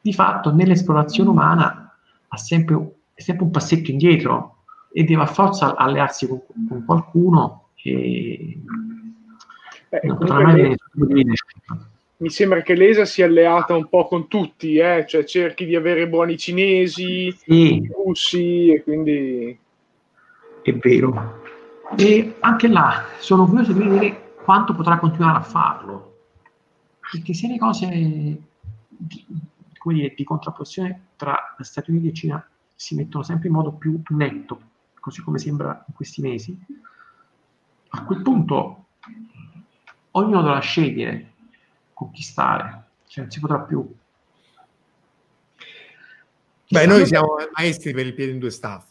di fatto nell'esplorazione umana ha sempre, è sempre un passetto indietro e deve a forza allearsi con, con qualcuno che... Eh, comunque, mi sembra che l'E S A sia alleata un po' con tutti, eh? Cioè cerchi di avere buoni cinesi, sì, russi, e quindi è vero. E anche là sono curioso di vedere quanto potrà continuare a farlo, perché se le cose di, come dire, di contrapposizione tra Stati Uniti e Cina si mettono sempre in modo più netto, così come sembra in questi mesi, a quel punto ognuno dovrà scegliere, conquistare, cioè non si potrà più. Beh, noi siamo maestri per il piede in due staffe.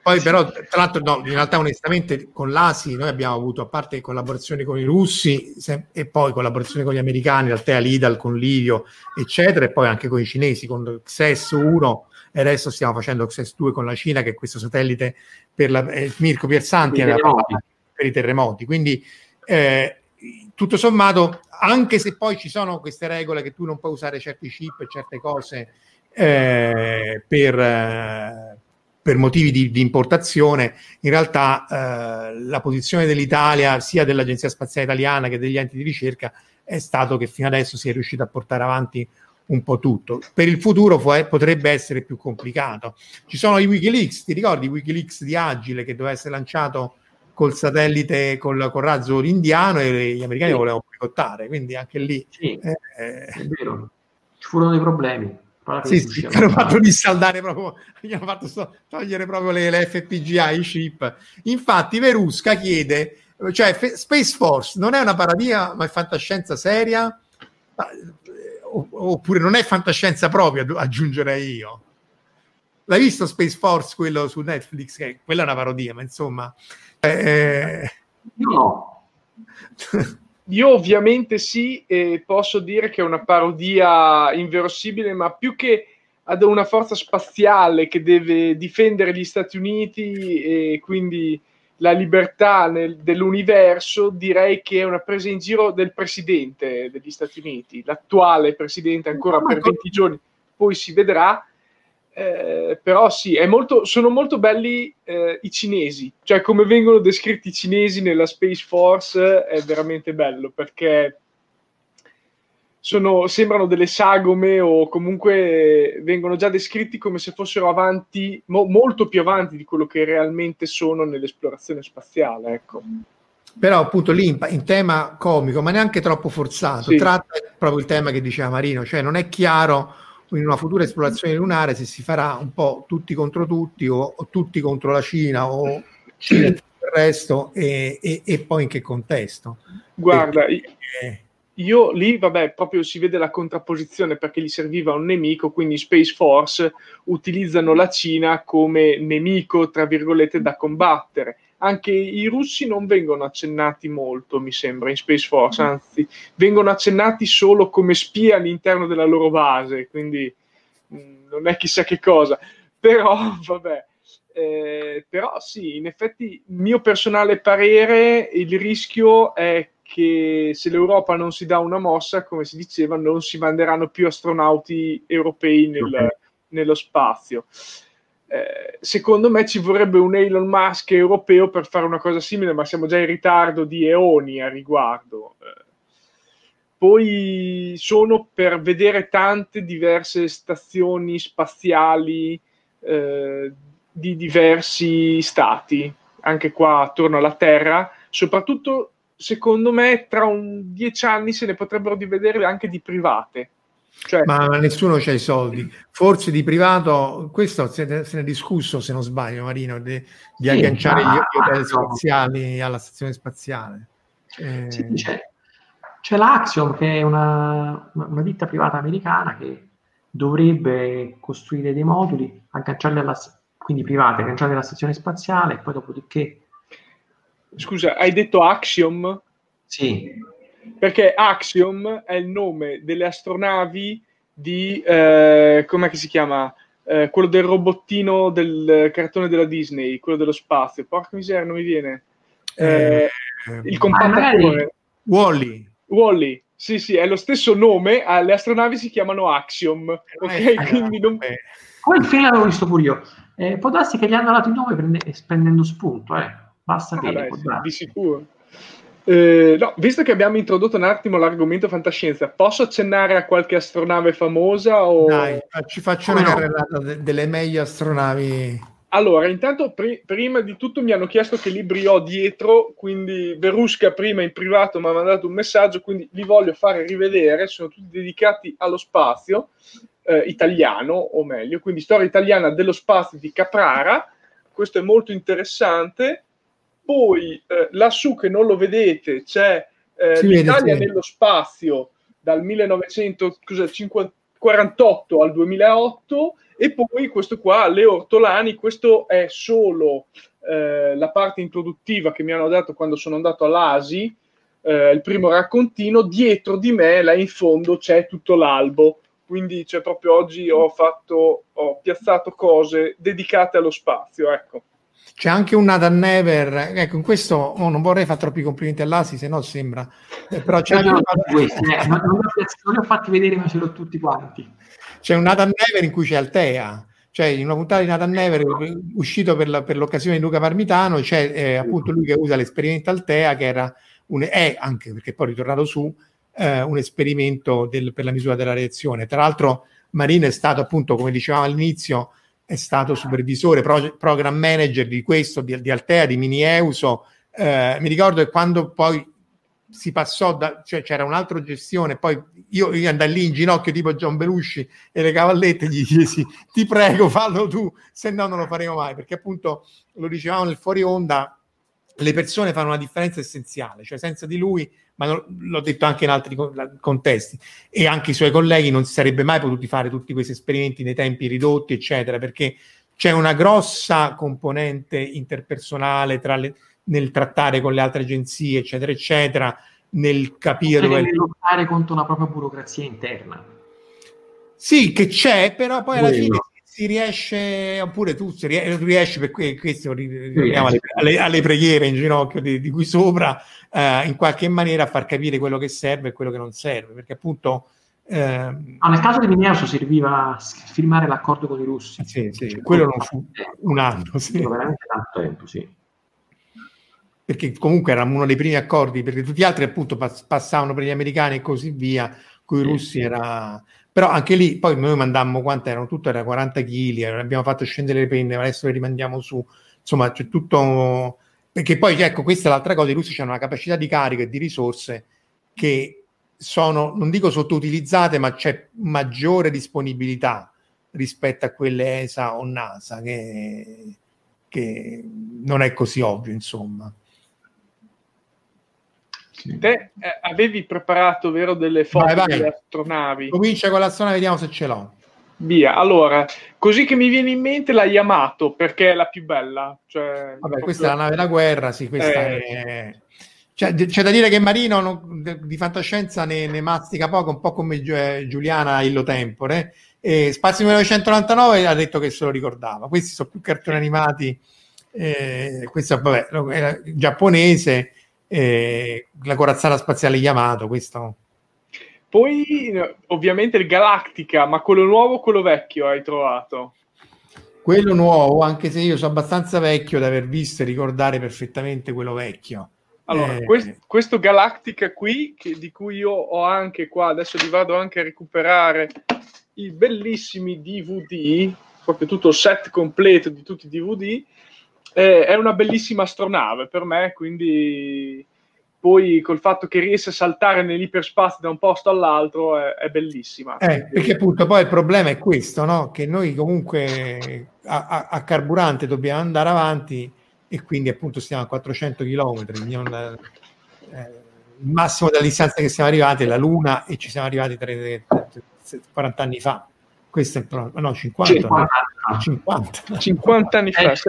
Poi però, tra l'altro, no, in realtà onestamente con l'A S I noi abbiamo avuto, a parte collaborazioni con i russi e poi collaborazioni con gli americani, l'Altea Lidl, con Livio, eccetera, e poi anche con i cinesi, con X S uno, e adesso stiamo facendo X S due con la Cina, che è questo satellite per la, eh, Mirko Piersanti era per i terremoti, quindi eh, tutto sommato, anche se poi ci sono queste regole che tu non puoi usare certi chip e certe cose eh, per, eh, per motivi di, di importazione, in realtà eh, la posizione dell'Italia, sia dell'Agenzia Spaziale Italiana che degli enti di ricerca, è stato che fino adesso si è riuscita a portare avanti un po' tutto. Per il futuro fu- potrebbe essere più complicato. Ci sono i Wikileaks, ti ricordi i Wikileaks di Agile, che doveva essere lanciato col satellite, col, col razzo indiano, e gli americani, sì, volevano boicottare, quindi anche lì... Sì, eh, è vero, ci furono dei problemi. Sì, sì, hanno fatto dissaldare proprio, gli hanno fatto togliere proprio le, le F P G A, i chip. Infatti Verusca chiede, cioè F- Space Force non è una parodia, ma è fantascienza seria? Oppure non è fantascienza propria, aggiungerei io. L'hai visto Space Force, quello su Netflix? Che quella è una parodia, ma insomma... Eh... Io no. Io ovviamente sì, e posso dire che è una parodia inverosimile, ma più che ad una forza spaziale che deve difendere gli Stati Uniti e quindi la libertà nel, dell'universo, direi che è una presa in giro del presidente degli Stati Uniti, l'attuale presidente ancora per venti giorni, poi si vedrà. Eh, però sì, è molto, sono molto belli eh, i cinesi, cioè come vengono descritti i cinesi nella Space Force è veramente bello, perché sono, sembrano delle sagome, o comunque vengono già descritti come se fossero avanti, mo, molto più avanti di quello che realmente sono nell'esplorazione spaziale, ecco. Però appunto lì in, in tema comico, ma neanche troppo forzato, sì, tratta proprio il tema che diceva Marino, cioè non è chiaro Quindi una futura esplorazione lunare, se si farà un po' tutti contro tutti o, o tutti contro la Cina o Cina tutto il resto, e, e, e poi in che contesto? Guarda, perché, eh, io lì, vabbè, proprio si vede la contrapposizione, perché gli serviva un nemico, quindi Space Force utilizzano la Cina come nemico, tra virgolette, da combattere. Anche i russi non vengono accennati molto, mi sembra, in Space Force, anzi, vengono accennati solo come spie all'interno della loro base, quindi mh, non è chissà che cosa. Però, vabbè, eh, però sì, in effetti, mio personale parere, il rischio è che se l'Europa non si dà una mossa, come si diceva, non si manderanno più astronauti europei nel, nello spazio. Eh, secondo me ci vorrebbe un Elon Musk europeo per fare una cosa simile, ma siamo già in ritardo di eoni a riguardo. Eh, poi sono per vedere tante diverse stazioni spaziali eh, di diversi stati, anche qua attorno alla Terra, soprattutto. Secondo me tra un dieci anni se ne potrebbero di vedere anche di private. Cioè... Ma nessuno c'ha i soldi. Forse di privato, questo se ne, se ne è discusso, se non sbaglio, Marino, di, di sì, agganciare ma... gli hotel spaziali alla stazione spaziale. Eh... Sì, c'è, c'è l'Axiom, che è una, una ditta privata americana che dovrebbe costruire dei moduli, agganciarli alla, quindi private, agganciarli alla stazione spaziale, e poi dopodiché... Scusa, hai detto Axiom? Sì. Perché Axiom è il nome delle astronavi di... Eh, com'è che si chiama? Eh, quello del robottino del cartone della Disney, quello dello spazio. Porca miseria, non mi viene. Eh, eh, il compattatore. Wall-E. Wall-E. Sì, sì, è lo stesso nome. Le astronavi si chiamano Axiom. Eh, ok, eh, quindi non... Eh. Quel film l'avevo visto pure io. Eh, può darsi che gli hanno dato il nome prende... prendendo spunto, eh. Basta che ah, beh, sì, di sicuro. Eh, no, visto che abbiamo introdotto un attimo l'argomento fantascienza, posso accennare a qualche astronave famosa? O... Dai, ci faccio una carrellata no? delle meglio astronavi. Allora, intanto pr- prima di tutto mi hanno chiesto che libri ho dietro, quindi Verusca prima in privato mi ha mandato un messaggio, quindi li voglio fare rivedere, sono tutti dedicati allo spazio eh, italiano, o meglio, quindi Storia italiana dello spazio di Caprara, questo è molto interessante. Poi eh, lassù che non lo vedete c'è eh, sì, l'Italia sì. nello spazio dal millenovecentoquarantotto al duemilaotto, e poi questo qua, Leo Ortolani, questo è solo eh, la parte introduttiva che mi hanno dato quando sono andato all'A S I, eh, il primo raccontino, dietro di me là in fondo c'è tutto l'albo, quindi cioè, proprio oggi ho, fatto, ho piazzato cose dedicate allo spazio, ecco. C'è anche un Nathan Never, ecco, in questo oh, non vorrei fare troppi complimenti all'A S I, se no sembra, eh, però c'è no, anche un... eh, non, non li ho fatti vedere, ma ce l'ho tutti quanti. C'è un Nathan Never in cui c'è Altea, cioè in una puntata di Nathan Never uscito per, la, per l'occasione di Luca Parmitano, c'è eh, appunto lui che usa l'esperimento Altea, che era un, è anche perché poi ritornato su eh, un esperimento del, per la misura della reazione. Tra l'altro Marino è stato appunto, come dicevamo all'inizio, è stato supervisore, pro- program manager di questo, di, di Altea, di Mini Euso. Eh, mi ricordo che quando poi si passò, da, cioè c'era un'altra gestione, poi io, io andai lì in ginocchio tipo John Belushi e le cavallette, gli chiesi, ti prego fallo tu, se no non lo faremo mai, perché appunto, lo dicevamo nel fuori onda, le persone fanno una differenza essenziale, cioè senza di lui, ma non, l'ho detto anche in altri contesti, e anche i suoi colleghi non si sarebbe mai potuti fare tutti questi esperimenti nei tempi ridotti, eccetera, perché c'è una grossa componente interpersonale tra le, nel trattare con le altre agenzie, eccetera, eccetera, nel capire... Nel è... lottare contro una propria burocrazia interna. Sì, che c'è, però poi alla Bello. fine... si riesce, oppure tu si riesci, per questo ritorniamo alle, alle, alle preghiere in ginocchio di, di qui sopra, eh, in qualche maniera a far capire quello che serve e quello che non serve, perché appunto eh, no, nel caso di Miniasso serviva firmare l'accordo con i russi, sì, sì, cioè, quello non fu un anno, sì. veramente tanto tempo, sì. Perché comunque era uno dei primi accordi, perché tutti gli altri appunto passavano per gli americani e così via, con i russi era... Però anche lì, poi noi mandammo quanto erano, tutto era quaranta chilogrammi, abbiamo fatto scendere le penne, adesso le rimandiamo su, insomma c'è tutto... Perché poi, ecco, questa è l'altra cosa, i russi hanno una capacità di carica e di risorse che sono, non dico sottoutilizzate, ma c'è maggiore disponibilità rispetto a quelle E S A o NASA, che, che non è così ovvio, insomma. Sì. Te eh, avevi preparato, vero, delle foto vai, vai. delle astronavi. Comincia con l'astronave, vediamo se ce l'ho. Via, allora, così che mi viene in mente la Yamato, perché è la più bella. Cioè, Vabbè, proprio... questa è la nave della guerra, sì, questa eh... è... Cioè, c'è da dire che Marino non, di fantascienza ne, ne mastica poco, un po' come Giuliana Illo Tempore. E Spazio millenovecentonovantanove ha detto che se lo ricordava. Questi sono più cartoni animati, eh, questo vabbè, era giapponese, eh, la corazzata spaziale Yamato, questo... Poi ovviamente il Galactica, ma quello nuovo o quello vecchio hai trovato? Quello nuovo, anche se io sono abbastanza vecchio da aver visto e ricordare perfettamente quello vecchio. Allora, eh. quest, questo Galactica qui, che, di cui io ho anche qua, adesso vi vado anche a recuperare i bellissimi D V D, proprio tutto il set completo di tutti i D V D, eh, è una bellissima astronave per me, quindi... Poi col fatto che riesce a saltare nell'iperspazio da un posto all'altro è, è bellissima. Eh, perché appunto poi il problema è questo, no? Che noi comunque a, a, a carburante dobbiamo andare avanti e quindi appunto stiamo a quattrocento chilometri, non, eh, il massimo della distanza che siamo arrivati è la Luna e ci siamo arrivati quaranta anni fa. Questo è il problema, no, cinquanta. cinquanta. cinquanta. cinquanta anni fa, eh. Sì.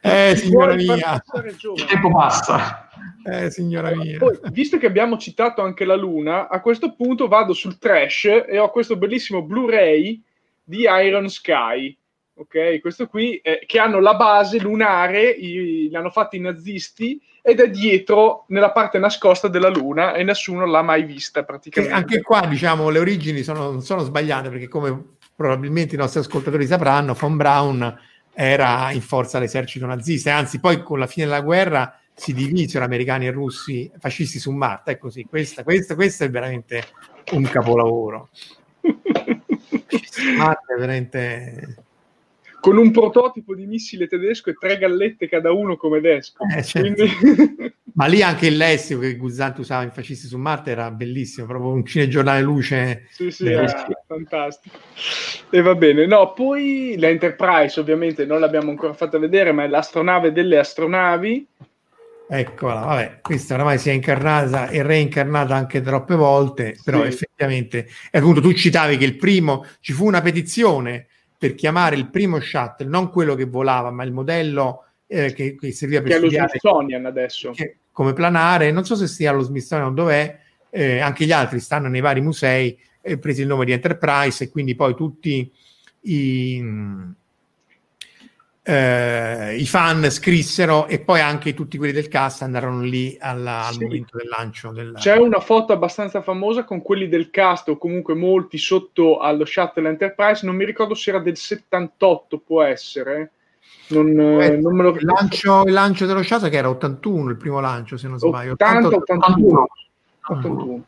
Eh, signora mia, il tempo passa. Eh, signora mia. Poi, visto che abbiamo citato anche la Luna, a questo punto vado sul trash e ho questo bellissimo Blu-ray di Iron Sky, ok? Questo qui, eh, che hanno la base lunare, i, l'hanno fatti i nazisti, ed è dietro, nella parte nascosta della Luna, e nessuno l'ha mai vista praticamente. E anche qua, diciamo, le origini sono, non sono sbagliate, perché come probabilmente i nostri ascoltatori sapranno, Von Braun era in forza all'esercito nazista, anzi poi con la fine della guerra si divisero americani e russi fascisti su Marte, è così, questa, questa, questa è veramente un capolavoro. Marte è veramente... Con un prototipo di missile tedesco e tre gallette cada uno come desco. Eh, certo. Quindi... Ma lì anche il lessico che Guzzanti usava in Fascisti su Marte era bellissimo, proprio un cinegiornale luce. Sì, sì, era fantastico. E va bene. No, poi l'Enterprise ovviamente non l'abbiamo ancora fatta vedere, ma è l'astronave delle astronavi. Eccola, vabbè, questa oramai si è incarnata e reincarnata anche troppe volte, però sì. Effettivamente... E appunto tu citavi che il primo... Ci fu una petizione per chiamare il primo shuttle, non quello che volava, ma il modello eh, che, che serviva per che studiare... Che è lo Smithsonian adesso. Che, come planare, non so se sia allo Smithsonian o dov'è, eh, anche gli altri stanno nei vari musei, eh, presi il nome di Enterprise, e quindi poi tutti i, mh, eh, i fan scrissero, e poi anche tutti quelli del cast andarono lì alla, sì. Al momento del lancio. Della... C'è una foto abbastanza famosa con quelli del cast, o comunque molti, sotto allo shuttle Enterprise, non mi ricordo se era del settantotto, può essere... Non, eh, non me lo... il, lancio, il lancio dello shuttle che era ottantuno, il primo lancio se non sbaglio, ottanta, ottanta, ottantuno. ottantuno.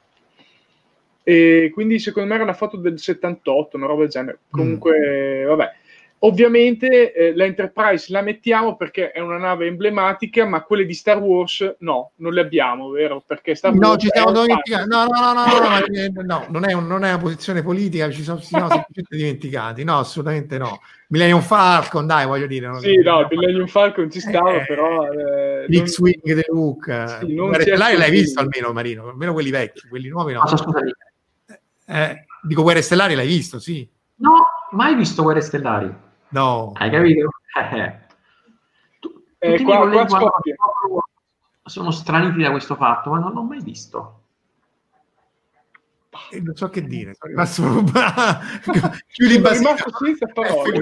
E quindi secondo me era una foto del settantotto, una roba del genere. Comunque mm. vabbè, ovviamente eh, l'Enterprise la mettiamo perché è una nave emblematica, ma quelle di Star Wars no, non le abbiamo, vero? Perché Star Wars no, ci siamo dimenticati. No, no, no, no, no, no, non è, un, non è una posizione politica, ci siamo, siamo semplicemente dimenticati. No, assolutamente no. Millennium Falcon, dai, voglio dire. Non sì, non no, no, Millennium Falcon ci stava, eh, però... Eh, l'X-Wing non... di Luke. Sì, Guerre Stellari l'hai visto almeno, Marino? Almeno quelli vecchi, quelli nuovi no. Eh, dico, Guerre Stellari l'hai visto, sì. No, mai visto Guerre Stellari. No, hai capito? Eh. Tu, eh, qua, qua sono straniti da questo fatto, ma non l'ho mai visto. Eh, non so che dire, sono rimasto senza parole.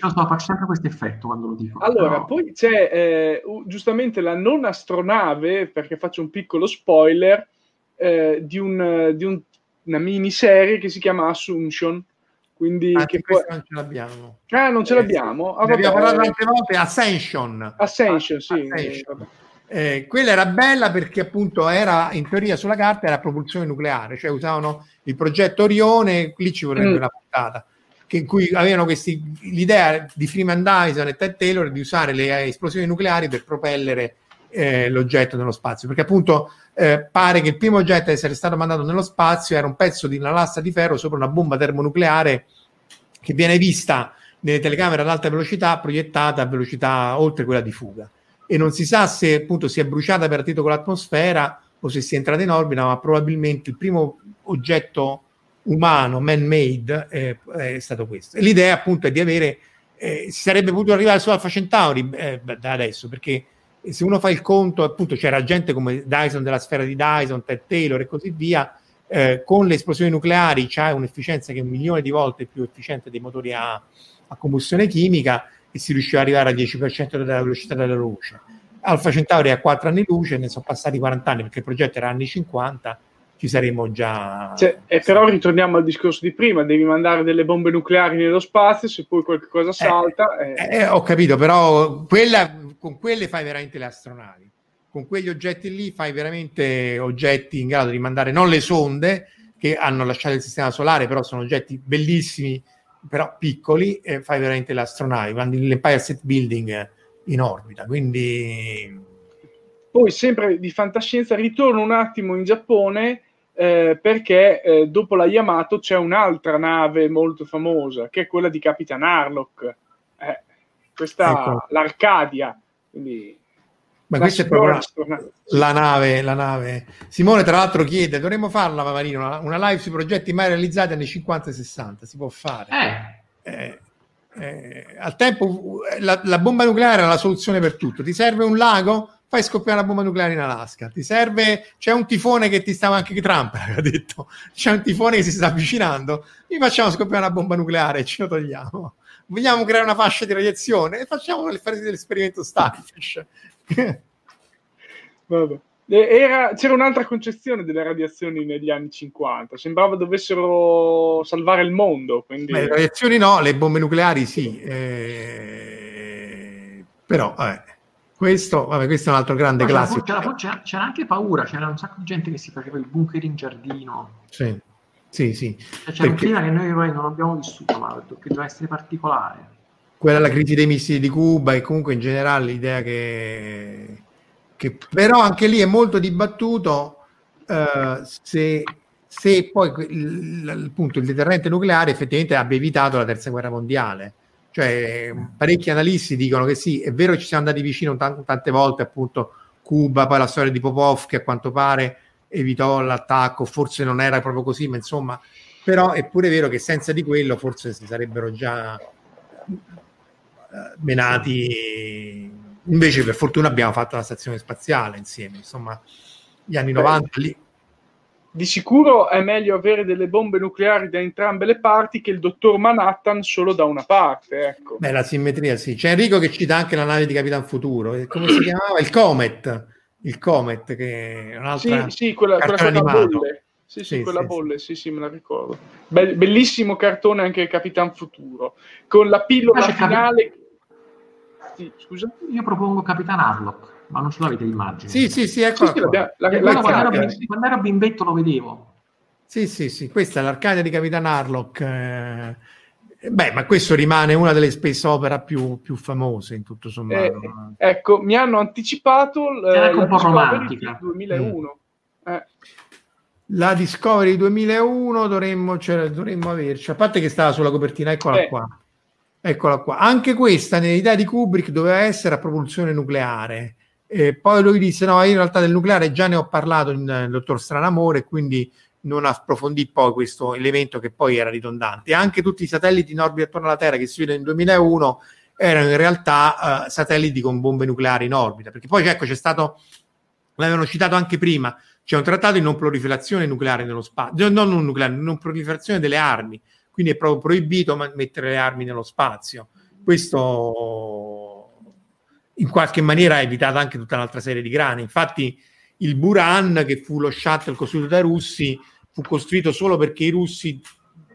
No, sto facendo sempre questo effetto quando lo dico. Allora, no. Poi c'è eh, giustamente la non astronave, perché faccio un piccolo spoiler eh, di, un, di un, una miniserie che si chiama Assumption. Quindi anche che poi... non ce l'abbiamo. Ah, non ce eh, l'abbiamo? Ah, abbiamo parlato tante volte, Ascension. Ascension, ah, sì. Ascension. Eh, quella era bella perché appunto era, in teoria sulla carta, era propulsione nucleare, cioè usavano il progetto Orione, lì ci vorrebbe mm. una puntata, che in cui avevano questi, l'idea di Freeman Dyson e Ted Taylor di usare le esplosioni nucleari per propellere eh, l'oggetto nello spazio, perché appunto eh, pare che il primo oggetto a essere stato mandato nello spazio era un pezzo di una lastra di ferro sopra una bomba termonucleare che viene vista nelle telecamere ad alta velocità proiettata a velocità oltre quella di fuga, e non si sa se appunto si è bruciata per attito con l'atmosfera o se si è entrata in orbita, ma probabilmente il primo oggetto umano man-made eh, è stato questo. E l'idea appunto è di avere eh, si sarebbe potuto arrivare su Alpha Centauri eh, da adesso, perché se uno fa il conto appunto c'era gente come Dyson della sfera di Dyson, Ted Taylor e così via, eh, con le esplosioni nucleari c'è un'efficienza che è un milione di volte più efficiente dei motori a, a combustione chimica, e si riusciva ad arrivare al dieci per cento della velocità della luce. Alpha Centauri ha quattro anni luce, ne sono passati quaranta anni perché il progetto era anni cinquanta, ci saremmo già... Cioè, e però ritorniamo al discorso di prima, devi mandare delle bombe nucleari nello spazio, se poi qualche cosa salta... Eh, eh... Eh, ho capito, però quella, con quelle fai veramente le astronavi, con quegli oggetti lì fai veramente oggetti in grado di mandare non le sonde, che hanno lasciato il sistema solare, però sono oggetti bellissimi, però piccoli, e fai veramente le astronavi, mandi l'Empire State Building in orbita, quindi... Poi sempre di fantascienza, ritorno un attimo in Giappone, Eh, perché eh, dopo la Yamato c'è un'altra nave molto famosa che è quella di Capitan Harlock, eh, questa ecco. l'Arcadia. Quindi, ma questa è proprio una, la nave, la nave. Simone tra l'altro chiede: dovremmo farla, Marino, una, una live sui progetti mai realizzati anni cinquanta e sessanta? Si può fare. Eh. Eh, eh, al tempo la, la bomba nucleare era la soluzione per tutto. Ti serve un lago? Fai scoppiare una bomba nucleare in Alaska. Ti serve, c'è un tifone che ti stava, anche Trump ha detto, c'è un tifone che si sta avvicinando, gli facciamo scoppiare una bomba nucleare e ce lo togliamo. Vogliamo creare una fascia di radiazione e facciamo le fasi dell'esperimento Starfish. Vabbè. Era, c'era un'altra concezione delle radiazioni negli anni cinquanta, sembrava dovessero salvare il mondo. Quindi... Beh, le radiazioni no, le bombe nucleari sì. Eh... Però, vabbè. Questo, vabbè, questo è un altro grande c'era classico. C'era, c'era, c'era anche paura, c'era un sacco di gente che si faceva il bunker in giardino. Sì, sì, sì. Cioè, c'era un clima che noi non abbiamo vissuto, ma che doveva essere particolare. Quella è la crisi dei missili di Cuba e comunque in generale l'idea che... che però anche lì è molto dibattuto eh, se, se poi il, appunto, il deterrente nucleare effettivamente abbia evitato la terza guerra mondiale. Cioè parecchi analisti dicono che sì, è vero che ci siamo andati vicino t- tante volte, appunto Cuba, poi la storia di Popov che a quanto pare evitò l'attacco, forse non era proprio così, ma insomma, però è pure vero che senza di quello forse si sarebbero già menati. Invece per fortuna abbiamo fatto la stazione spaziale insieme, insomma gli anni novanta lì. Di sicuro è meglio avere delle bombe nucleari da entrambe le parti che il dottor Manhattan solo da una parte, ecco. Beh, la simmetria sì. C'è Enrico che cita anche la nave di Capitan Futuro, come si chiamava? Il Comet, il Comet che è un'altra. Sì, sì, quella, quella bolle. Sì, sì, sì, quella sì, bolle, sì, sì, me la ricordo. Be- bellissimo cartone anche Capitan Futuro con la pillola finale. Cap- sì, scusa, io propongo Capitan Harlock. Ma non ce l'avete l'immagine? Sì, sì, sì, eccola. Sì, sì, la, la, la, la quando, era, quando era bimbetto lo vedevo. Sì, sì, sì, questa è l'Arcadia di Capitan Harlock. Eh, beh, ma questo rimane una delle space opera più, più famose, in tutto sommato. Eh, ecco, mi hanno anticipato l, era la Discovery del duemilauno. Mm. Eh. La Discovery duemilauno dovremmo, cioè, dovremmo averci, a parte che stava sulla copertina, eccola eh. qua. Eccola qua. Anche questa, nell'idea di Kubrick, doveva essere a propulsione nucleare. E poi lui disse no, io in realtà del nucleare già ne ho parlato in, in Dottor Stranamore, quindi non approfondì poi questo elemento che poi era ridondante. E anche tutti i satelliti in orbita attorno alla Terra che si vedono nel duemilauno erano in realtà eh, satelliti con bombe nucleari in orbita, perché poi ecco c'è stato, l'avevano citato anche prima, c'è un trattato di non proliferazione nucleare nello spazio, non un nucleare, non proliferazione delle armi, quindi è proprio proibito mettere le armi nello spazio. Questo in qualche maniera ha evitato anche tutta un'altra serie di grani. Infatti il Buran, che fu lo shuttle costruito dai russi, fu costruito solo perché i russi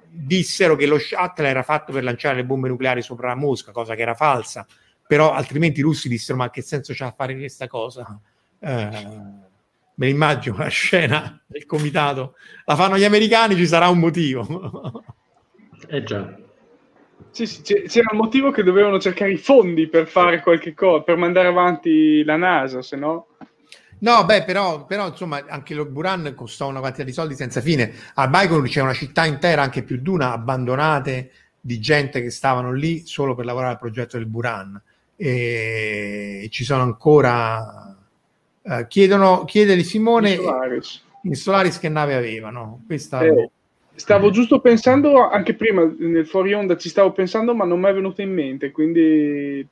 dissero che lo shuttle era fatto per lanciare le bombe nucleari sopra la Mosca, cosa che era falsa, però altrimenti i russi dissero ma che senso c'ha fare questa cosa? Eh, me immagino la scena del comitato, la fanno gli americani, ci sarà un motivo. Eh già. Sì, sì, c'era il motivo che dovevano cercare i fondi per fare qualche cosa, per mandare avanti la NASA, se no... No, beh, però, però insomma, anche lo Buran costò una quantità di soldi senza fine. A Baikonur c'è una città intera, anche più di una, abbandonate di gente che stavano lì solo per lavorare al progetto del Buran. E ci sono ancora... Uh, chiedono, chiedeli Simone... In Solaris. In Solaris che nave avevano. Questa... Eh. Stavo giusto pensando, anche prima nel fuori onda ci stavo pensando, ma non mi è venuto in mente, quindi...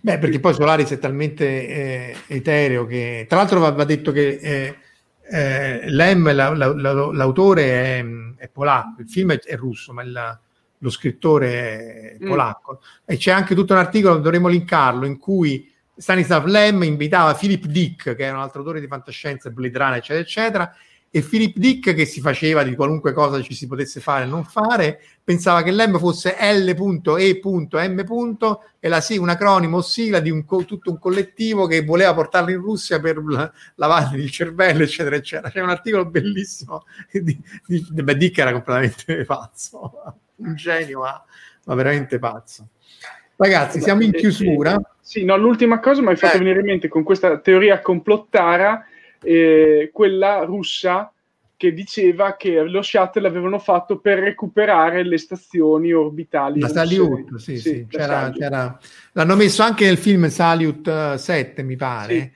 Beh, perché poi Solaris è talmente eh, etereo che... Tra l'altro va, va detto che eh, eh, Lem, la, la, la, l'autore, è, è polacco, il film è, è russo, ma il, lo scrittore è polacco. Mm. E c'è anche tutto un articolo, dovremmo linkarlo, in cui Stanislav Lem invitava Philip Dick, che era un altro autore di fantascienza, Blade Runner, eccetera, eccetera, e Philip Dick, che si faceva di qualunque cosa ci si potesse fare e non fare, pensava che Lem fosse L E M e la sì, un acronimo o sigla di un co- tutto un collettivo che voleva portarlo in Russia per la- lavargli il cervello, eccetera, eccetera. C'è un articolo bellissimo di, di, beh, Dick era completamente pazzo, un genio, ma, ma veramente pazzo. Ragazzi, siamo in chiusura. Sì, no, l'ultima cosa mi hai fatto eh. venire in mente con questa teoria complottara, Eh, quella russa, che diceva che lo shuttle l'avevano fatto per recuperare le stazioni orbitali. La Salyut, sì, sì, sì. C'era, la c'era... l'hanno messo anche nel film Salyut sette, mi pare, sì.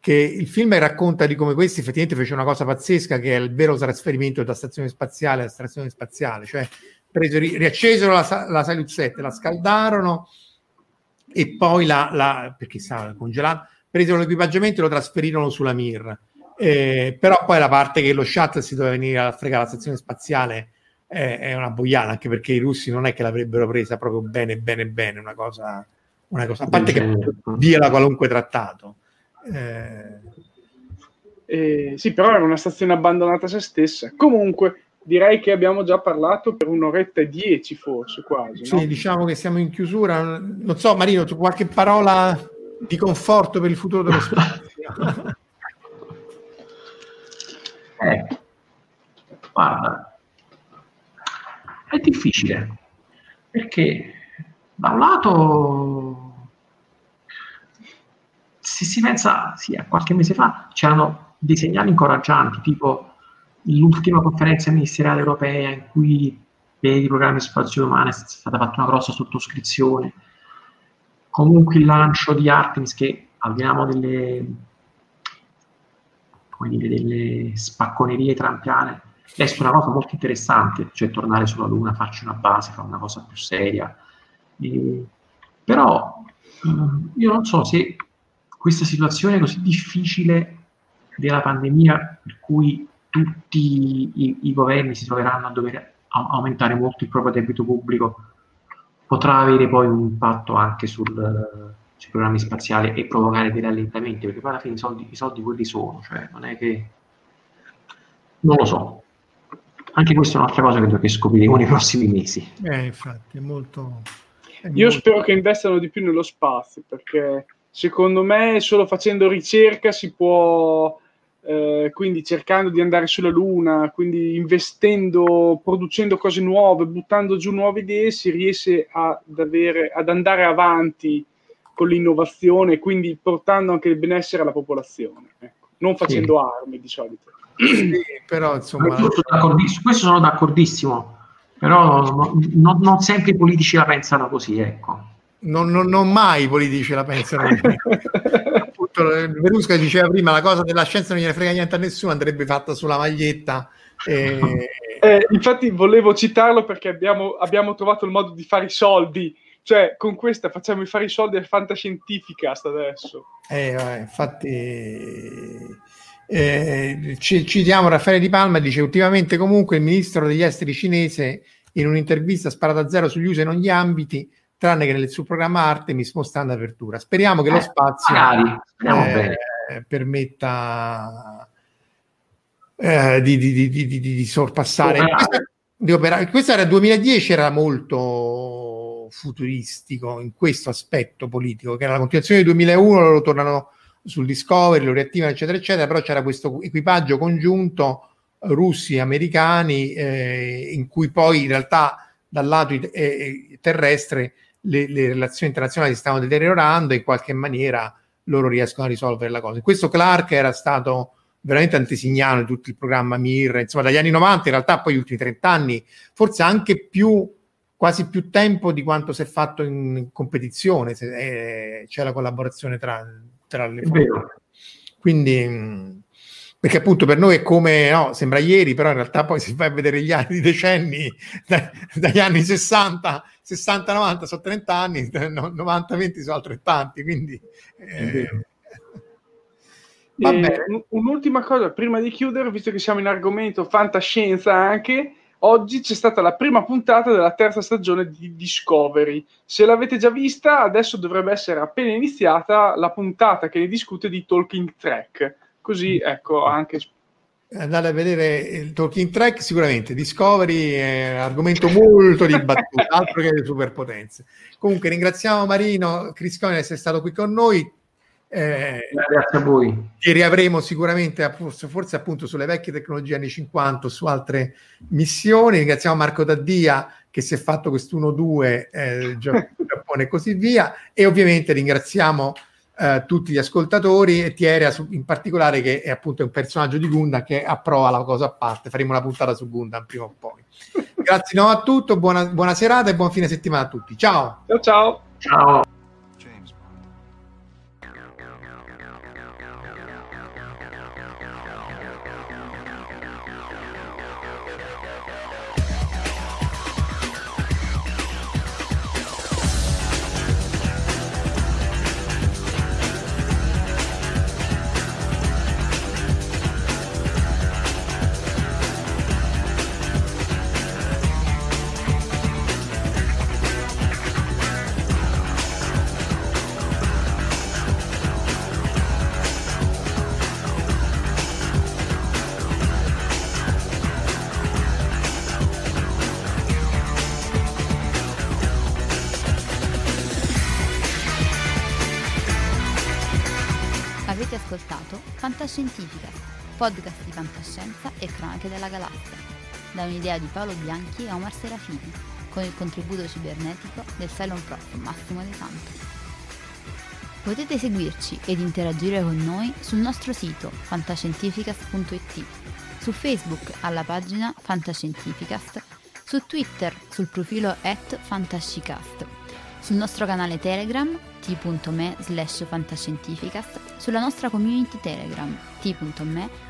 Che il film racconta di come questi effettivamente fece una cosa pazzesca, che è il vero trasferimento da stazione spaziale a stazione spaziale, cioè preso, riaccesero la, la Salyut sette, la scaldarono e poi la, la perché stava congelando, presero l'equipaggiamento e lo trasferirono sulla Mir. Eh, però poi la parte che lo shuttle si doveva venire a fregare la stazione spaziale eh, è una boiata, anche perché i russi non è che l'avrebbero presa proprio bene bene bene, una cosa, una cosa a parte che viola qualunque trattato. Eh... Eh, sì, però era una stazione abbandonata a se stessa. Comunque direi che abbiamo già parlato per un'oretta e dieci forse, quasi, no? Sì, diciamo che siamo in chiusura. Non so, Marino, tu qualche parola di conforto per il futuro dello spazio? Eh, guarda, è difficile, perché da un lato se si pensa, sì, a qualche mese fa c'erano dei segnali incoraggianti, tipo l'ultima conferenza ministeriale europea in cui per i programmi spaziali umani è stata fatta una grossa sottoscrizione, comunque il lancio di Artemis, che abbiamo delle, come dire, delle spacconerie trampiane, è una cosa molto interessante, cioè tornare sulla Luna, farci una base, fare una cosa più seria. E, però io non so se questa situazione così difficile della pandemia, per cui tutti i, i governi si troveranno a dover aumentare molto il proprio debito pubblico, potrà avere poi un impatto anche sul, sui programmi spaziali e provocare dei rallentamenti, perché poi alla fine i soldi, i soldi quelli sono, cioè non è che... non lo so. Anche questa è un'altra cosa che, che scopriremo nei prossimi mesi. Eh, infatti, è molto... È Io molto... spero che investano di più nello spazio, perché secondo me solo facendo ricerca si può... Eh, quindi cercando di andare sulla Luna, quindi investendo, producendo cose nuove, buttando giù nuove idee, si riesce ad, avere, ad andare avanti con l'innovazione, quindi portando anche il benessere alla popolazione, ecco. Non facendo sì. armi di solito. Sì, però insomma, questo sono d'accordissimo, però non, non, non sempre i politici la pensano così, ecco. Non, non, non mai i politici la pensano così. Verusca diceva prima, la cosa della scienza non gliene frega niente a nessuno, andrebbe fatta sulla maglietta. E... Eh, infatti volevo citarlo perché abbiamo, abbiamo trovato il modo di fare i soldi, cioè con questa facciamo i fare i soldi al fantascientifica sta adesso. Eh, vabbè, infatti eh, ci, citiamo Raffaele Di Palma, dice ultimamente comunque il ministro degli esteri cinese in un'intervista sparata a zero sugli usa in ogni ambiti, tranne che nel, sul programma Artemis, mostrando apertura. Speriamo che eh, lo spazio eh, eh, permetta eh, di, di, di, di, di sorpassare. Questa, di operare. Questa era duemiladieci, era molto futuristico in questo aspetto politico, che era la continuazione del duemilauno, loro tornano sul Discovery, lo riattivano, eccetera, eccetera, però c'era questo equipaggio congiunto russi e americani eh, in cui poi in realtà dal lato eh, terrestre le, le relazioni internazionali si stanno deteriorando e in qualche maniera loro riescono a risolvere la cosa. In questo Clark era stato veramente antesignano di tutto il programma Mir, insomma dagli anni novanta, in realtà poi gli ultimi trent'anni, forse anche più, quasi più tempo di quanto si è fatto in competizione, se, eh, c'è la collaborazione tra, tra le forze. Quindi, perché appunto per noi è come, no, sembra ieri, però in realtà poi se vai a vedere gli anni, i decenni, da, dagli anni sessanta novanta sono trent'anni, novanta venti sono altrettanti, quindi... Eh, Eh, un'ultima cosa prima di chiudere, visto che siamo in argomento fantascienza anche, oggi c'è stata la prima puntata della terza stagione di Discovery. Se l'avete già vista, adesso dovrebbe essere appena iniziata la puntata che ne discute di Talking Trek. Così, ecco, anche... Andate a vedere il Talking Trek, sicuramente. Discovery è un argomento molto dibattuto, altro che le superpotenze. Comunque ringraziamo Marino Crisconio di essere stato qui con noi. Eh, grazie a voi. Ti riavremo sicuramente forse, forse appunto sulle vecchie tecnologie anni cinquanta, su altre missioni. Ringraziamo Marco Daddia che si è fatto quest'uno due eh, Giappone e così via, e ovviamente ringraziamo eh, tutti gli ascoltatori e Tierea in particolare, che è appunto un personaggio di Gundam che approva la cosa a parte. Faremo una puntata su Gundam prima o poi. Grazie no, a tutto, buona, buona serata e buon fine settimana a tutti. Ciao ciao ciao, ciao. Scientifica, podcast di fantascienza e cronache della galassia, da un'idea di Paolo Bianchi e Omar Serafini, con il contributo cibernetico del Cylon Prof Massimo De Santi. Potete seguirci ed interagire con noi sul nostro sito fantascientificast punto it, su Facebook alla pagina Fantascientificast, su Twitter sul profilo at fantascicast, sul nostro canale Telegram t punto me slash fantascientificast, sulla nostra community Telegram t punto me